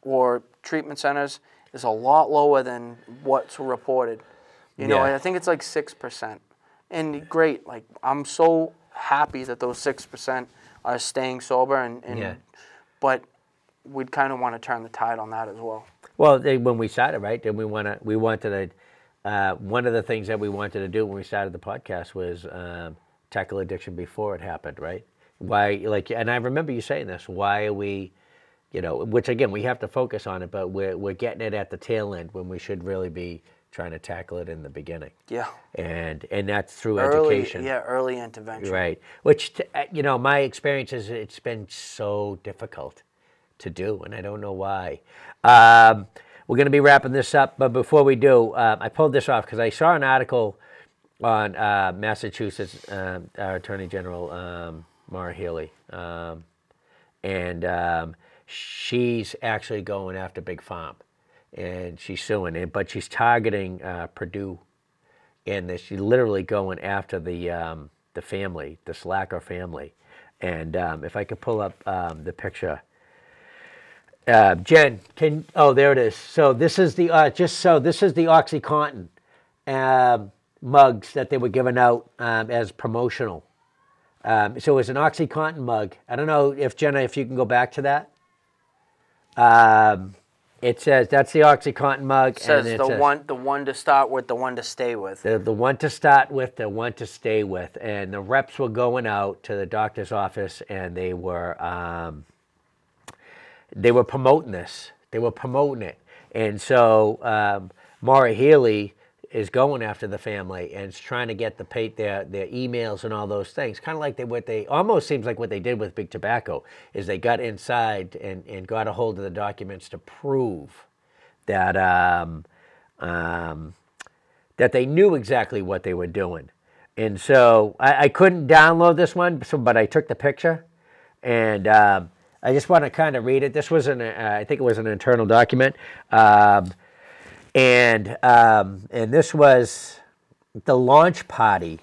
or treatment centers is a lot lower than what's reported. You know, yeah. I think it's like six percent. And great, like I'm so happy that those six percent are staying sober and, and yeah. but we'd kind of want to turn the tide on that as well. Well, they, when we started, right? Then we want to. We wanted to. Uh, one of the things that we wanted to do when we started the podcast was um, tackle addiction before it happened, right? Why, like, and I remember you saying this. Why are we, you know, which again we have to focus on it, but we're we're getting it at the tail end when we should really be trying to tackle it in the beginning. Yeah. And and that's through early, education. Yeah, early intervention. Right. Which you know, my experience is it's been so difficult to do, and I don't know why. Um, we're going to be wrapping this up, but before we do, uh, I pulled this off because I saw an article on uh, Massachusetts, uh, our Attorney General, um, Mara Healy, um, and um, she's actually going after Big Farm, and she's suing it, but she's targeting uh, Purdue, and she's literally going after the um, the family, the Sackler family, and um, if I could pull up um, the picture. Uh, Jen, can oh there it is. So this is the uh, just so this is the OxyContin um, mugs that they were giving out um, as promotional. Um, so it was an OxyContin mug. I don't know if Jenna, if you can go back to that. Um, it says that's the OxyContin mug. It says and it the says, one, the one to start with, the one to stay with. The, the one to start with, the one to stay with, and the reps were going out to the doctor's office, and they were. Um, They were promoting this. They were promoting it. And so um, Mara Healy is going after the family and is trying to get the pay, their their emails and all those things. Kind of like they, what they almost seems like what they did with Big Tobacco is they got inside and, and got a hold of the documents to prove that um, um, that they knew exactly what they were doing. And so I, I couldn't download this one, so, but I took the picture and. Um, I just want to kind of read it. This was an, uh, I think it was an internal document, um, and um, and this was the launch party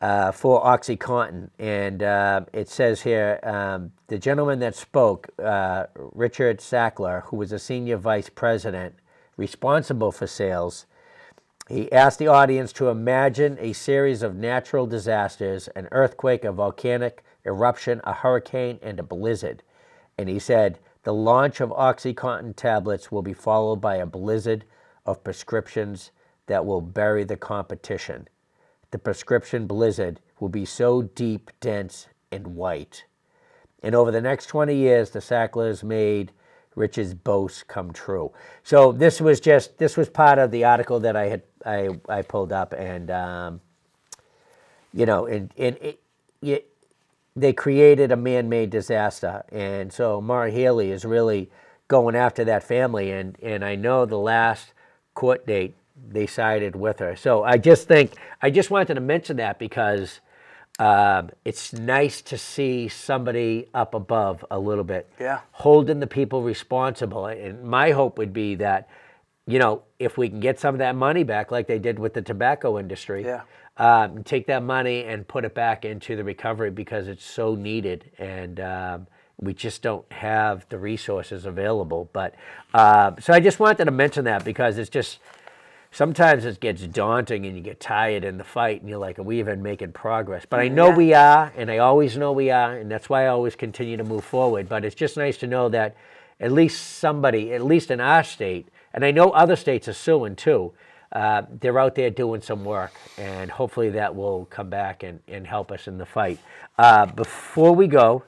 uh, for OxyContin, and uh, it says here um, the gentleman that spoke, uh, Richard Sackler, who was a senior vice president responsible for sales. He asked the audience to imagine a series of natural disasters: an earthquake, a volcanic eruption, a hurricane, and a blizzard. And he said, the launch of OxyContin tablets will be followed by a blizzard of prescriptions that will bury the competition. The prescription blizzard will be so deep, dense, and white. And over the next twenty years, the Sacklers made Rich's boasts come true. So this was just, this was part of the article that I had, I, I pulled up. And, um, you know, and, and it, it they created a man-made disaster, and so Mara Healy is really going after that family, and, and I know the last court date, they sided with her. So I just think, I just wanted to mention that because um, it's nice to see somebody up above a little bit, yeah, holding the people responsible, and my hope would be that, you know, if we can get some of that money back like they did with the tobacco industry, yeah. Um, take that money and put it back into the recovery because it's so needed, and um, we just don't have the resources available. But uh, so I just wanted to mention that because it's just sometimes it gets daunting and you get tired in the fight and you're like, are we even making progress? But I know yeah. we are, and I always know we are, and that's why I always continue to move forward. But it's just nice to know that at least somebody, at least in our state, and I know other states are suing too, Uh, they're out there doing some work, and hopefully that will come back and, and help us in the fight. Uh, before we go,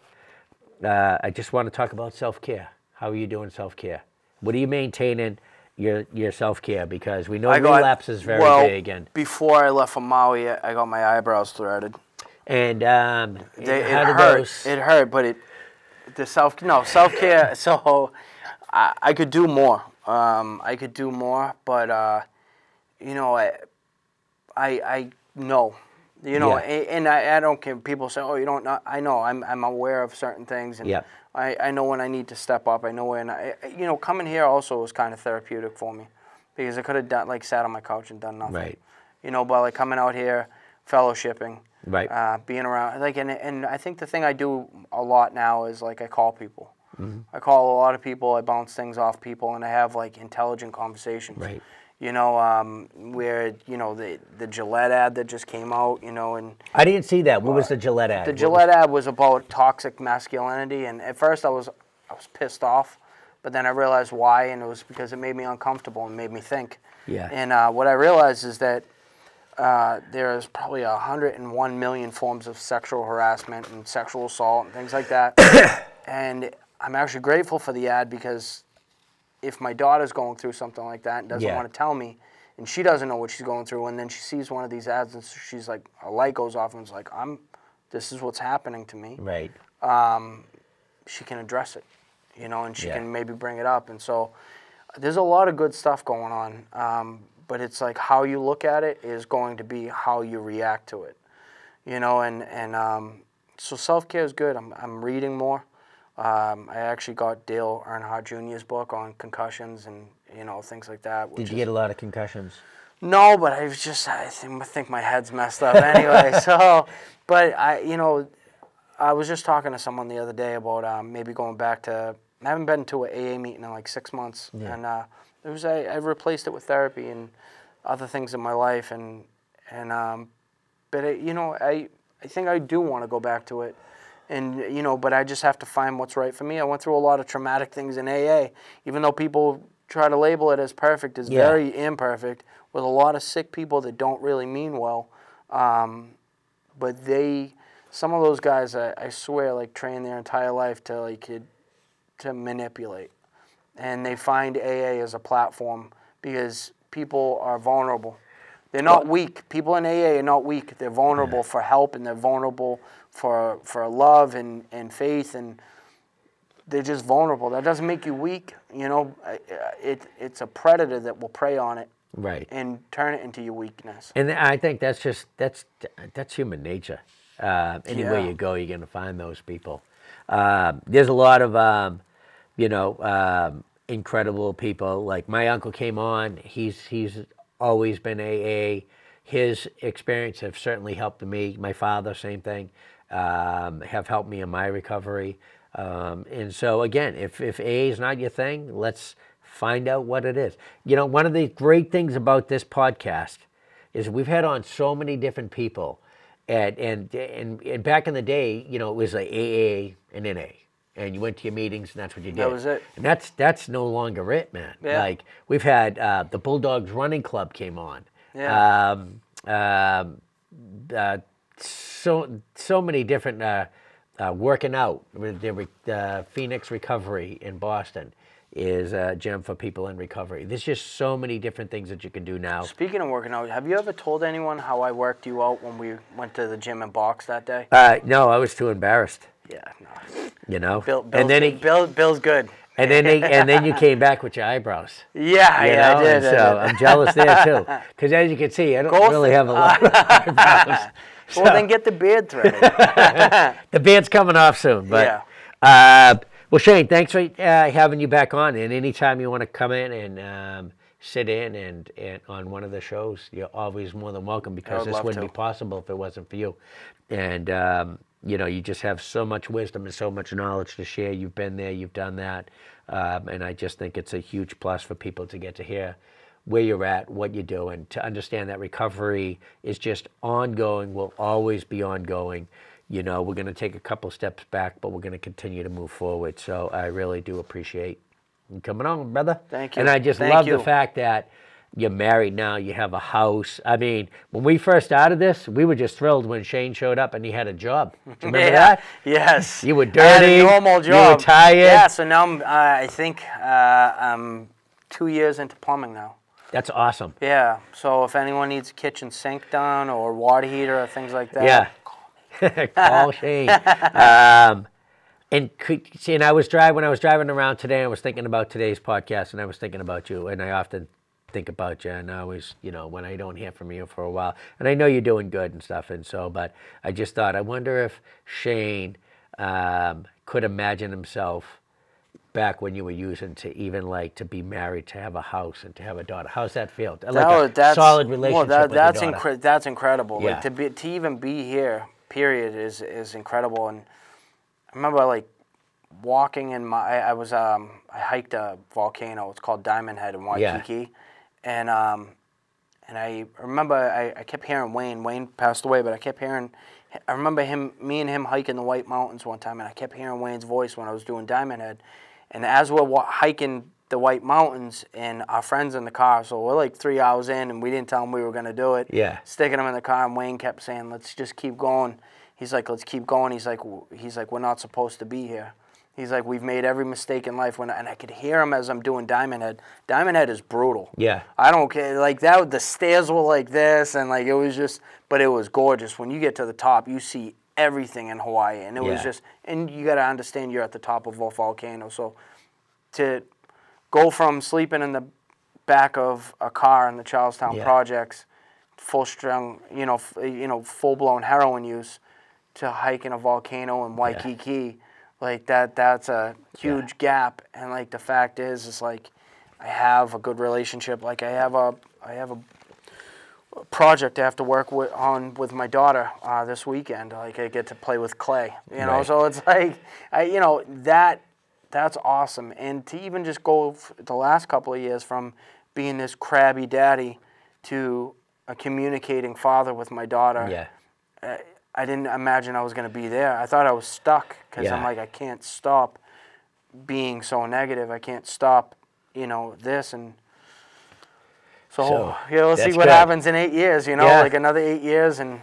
uh, I just want to talk about self-care. How are you doing self-care? What are you maintaining your your self-care? Because we know I relapse got, is very well, big. And before I left from Maui, I got my eyebrows threaded. And um, they, how it did hurt. Those... It hurt, but it the self no self care. So I, I could do more. Um, I could do more, but uh, you know, I I, I know, you know, yeah. and, and I, I don't care. People say, oh, you don't know. I know. I'm I'm aware of certain things, and yeah. I, I know when I need to step up. I know when I you know coming here also was kind of therapeutic for me, because I could have done like sat on my couch and done nothing. Right. You know, but like coming out here, fellowshipping. Right. Uh, being around, like, and and I think the thing I do a lot now is like I call people. Mm-hmm. I call a lot of people. I bounce things off people, and I have like intelligent conversations. Right. You know, um, where you know the the Gillette ad that just came out. You know, and I didn't see that. What uh, was the Gillette ad? The Gillette was... ad was about toxic masculinity, and at first I was I was pissed off, but then I realized why, and it was because it made me uncomfortable and made me think. Yeah. And uh, what I realized is that. Uh, there's probably one hundred one million forms of sexual harassment and sexual assault and things like that. And I'm actually grateful for the ad, because if my daughter's going through something like that and doesn't yeah. want to tell me, and she doesn't know what she's going through, and then she sees one of these ads and she's like, a light goes off and it's like, I'm, this is what's happening to me. Right. Um, she can address it, you know, and she yeah. can maybe bring it up. And so there's a lot of good stuff going on. Um, But it's like how you look at it is going to be how you react to it, you know. And and um, so self care is good. I'm I'm reading more. Um, I actually got Dale Earnhardt Junior's book on concussions and you know things like that. Which Did you is, get a lot of concussions? No, but I was just I think, I think my head's messed up anyway. So, but I you know, I was just talking to someone the other day about um, maybe going back to. I haven't been to an A A meeting in like six months, yeah. and. Uh, It was I, I replaced it with therapy and other things in my life, and and um, but it, you know I I think I do want to go back to it, and you know but I just have to find what's right for me. I went through a lot of traumatic things in A A, even though people try to label it as perfect, it's yeah. very imperfect with a lot of sick people that don't really mean well, um, but they some of those guys I, I swear like train their entire life to like to manipulate. And they find A A as a platform because people are vulnerable. They're not weak. People in A A are not weak. They're vulnerable yeah. for help, and they're vulnerable for for love and, and faith, and they're just vulnerable. That doesn't make you weak. You know, it it's a predator that will prey on it, right, and turn it into your weakness. And I think that's just that's that's human nature. Uh, anywhere yeah. you go, you're gonna find those people. Uh, there's a lot of. Um, You know, um, incredible people. Like my uncle came on. He's he's always been A A. His experience have certainly helped me. My father, same thing, um, have helped me in my recovery. Um, and so again, if if A A is not your thing, let's find out what it is. You know, one of the great things about this podcast is we've had on so many different people. And and and, and back in the day, you know, it was like A A and N A. And you went to your meetings, and that's what you did. That was it. And that's that's no longer it, man. Yeah. Like, we've had uh, the Bulldogs Running Club came on. Yeah. Um, uh, uh, so so many different uh, uh, working out. The uh, Phoenix Recovery in Boston is a gym for people in recovery. There's just so many different things that you can do now. Speaking of working out, have you ever told anyone how I worked you out when we went to the gym and boxed that day? Uh, no, I was too embarrassed. Yeah, no. You know, Bill, Bill's, and then he, Bill, Bill's good. And then he, and then you came back with your eyebrows. Yeah, you yeah, know? I did. And so I did. I'm jealous there too, because as you can see, I don't Golf. really have a lot of eyebrows. So. Well, then get the beard threaded. The beard's coming off soon, but yeah. uh, well, Shane, thanks for uh, having you back on. And anytime you want to come in and um, sit in and, and on one of the shows, you're always more than welcome, because would this wouldn't to. be possible if it wasn't for you. And um, you know, you just have so much wisdom and so much knowledge to share. You've been there, you've done that. Um, and I just think it's a huge plus for people to get to hear where you're at, what you're doing, to understand that recovery is just ongoing, will always be ongoing. You know, we're going to take a couple steps back, but we're going to continue to move forward. So I really do appreciate you coming on, brother. Thank you. And I just Thank love you. the fact that you're married now, you have a house. I mean, when we first started this, we were just thrilled when Shane showed up and he had a job. Do you remember yeah. that? Yes. You were dirty. I had a normal job. You were tired. Yeah, so now I'm, uh, I think uh, I'm two years into plumbing now. That's awesome. Yeah, so if anyone needs a kitchen sink done or water heater or things like that, yeah. call me. Call Shane. Um, and see, and I was driving when I was driving around today. I was thinking about today's podcast, and I was thinking about you. And I often think about you, and I always, you know, when I don't hear from you for a while, and I know you're doing good and stuff. And so, but I just thought, I wonder if Shane um, could imagine himself back when you were using to even like to be married, to have a house and to have a daughter. How's that feel? Like no, a that's, solid relationship well, that, with that's your daughter. Incre- that's incredible. Yeah. Like to be to even be here, period, is is incredible. And I remember like walking in my I, I was um I hiked a volcano. It's called Diamond Head in Waikiki, yeah. and um and I remember I, I kept hearing Wayne. Wayne passed away, but I kept hearing. I remember him, me and him hiking the White Mountains one time, and I kept hearing Wayne's voice when I was doing Diamond Head. And as we're wa- hiking the White Mountains, and our friend's in the car, so we're like three hours in, and we didn't tell him we were going to do it. Yeah. Sticking him in the car, and Wayne kept saying, let's just keep going. He's like, let's keep going. He's like, w- he's like, we're not supposed to be here. He's like, we've made every mistake in life. When I- and I could hear him as I'm doing Diamond Head. Diamond Head is brutal. Yeah. I don't care. Like, that, the stairs were like this, and like, it was just, but it was gorgeous. When you get to the top, you see everything in Hawaii, and it yeah. was just, and you got to understand you're at the top of a volcano, so to go from sleeping in the back of a car in the Charlestown yeah. projects, full strung, you know, f- you know, full blown heroin use, to hiking a volcano in Waikiki, yeah. like that, that's a huge yeah. gap. And like the fact is, it's like I have a good relationship, like I have a, I have a. project I have to work with, on with my daughter uh, this weekend. Like I get to play with clay, you know. Right. So it's like, I, you know, that that's awesome. And to even just go f- the last couple of years from being this crabby daddy to a communicating father with my daughter. Yeah. I, I didn't imagine I was going to be there. I thought I was stuck because yeah. I'm like I can't stop being so negative. I can't stop, you know, this and. So, so yeah, we'll see what good. happens in eight years. You know, yeah. like another eight years, and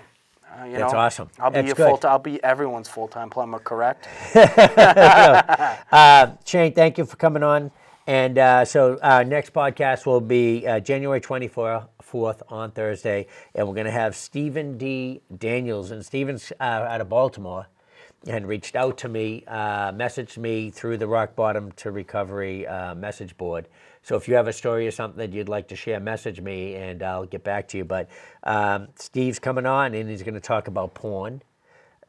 uh, you that's know, that's awesome. I'll be your full. T- I'll be everyone's full-time plumber, correct? uh, Shane, thank you for coming on. And uh, so, our next podcast will be uh, January twenty-fourth on Thursday, and we're going to have Stephen D. Daniels, and Stephen's uh, out of Baltimore, and reached out to me, uh, messaged me through the Rock Bottom to Recovery uh, message board. So if you have a story or something that you'd like to share, message me, and I'll get back to you. But um, Steve's coming on, and he's going to talk about porn,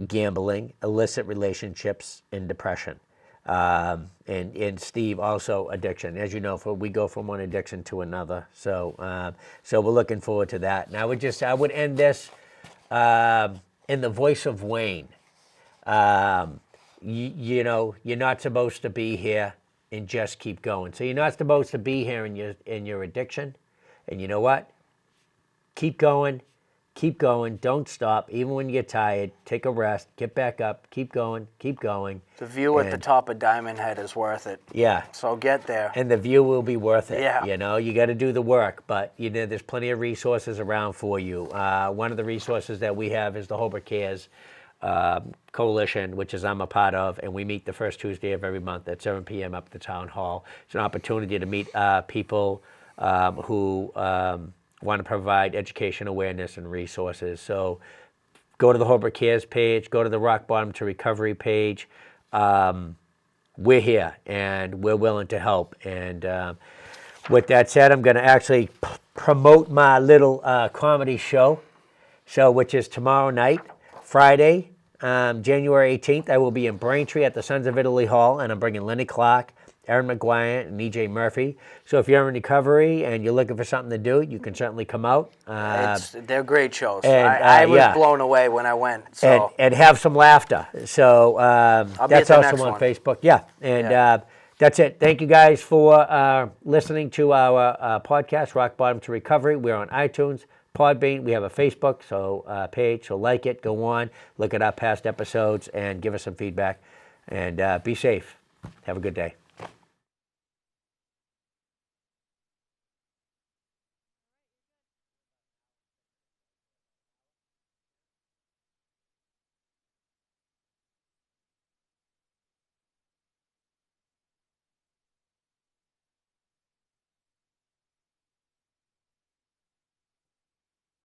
gambling, illicit relationships, and depression. Um, and, and Steve, also addiction. As you know, for, we go from one addiction to another. So uh, so we're looking forward to that. And I would just, I would end this uh, in the voice of Wayne. Um, you, you know, you're not supposed to be here. And just keep going. So you're not supposed to be here in your in your addiction. And you know what? Keep going. Keep going. Don't stop. Even when you get tired, take a rest. Get back up. Keep going. Keep going. The view and, at the top of Diamond Head is worth it. Yeah. So get there. And the view will be worth it. Yeah. You know, you got to do the work. But you know, there's plenty of resources around for you. Uh, one of the resources that we have is the Holbrook Cares Uh, coalition, which is I'm a part of, and we meet the first Tuesday of every month at seven p.m. up at the town hall. It's an opportunity to meet uh, people um, who um, want to provide education, awareness, and resources. So go to the Holbrook Cares page, go to the Rock Bottom to Recovery page. Um, we're here, and we're willing to help. And um, with that said, I'm going to actually p- promote my little uh, comedy show, so which is tomorrow night. Friday, um, January eighteenth, I will be in Braintree at the Sons of Italy Hall, and I'm bringing Lenny Clark, Aaron McGuire, and E J Murphy. So if you're in recovery and you're looking for something to do, you can certainly come out. Uh, it's, they're great shows. And, uh, I, I was yeah. blown away when I went. So. And, and have some laughter. So um, that's also on one. Facebook. Yeah, and yeah. Uh, that's it. Thank you guys for uh, listening to our uh, podcast, Rock Bottom to Recovery. We're on iTunes. Podbean, we have a Facebook so uh, page, so like it, go on, look at our past episodes, and give us some feedback. And uh, be safe. Have a good day.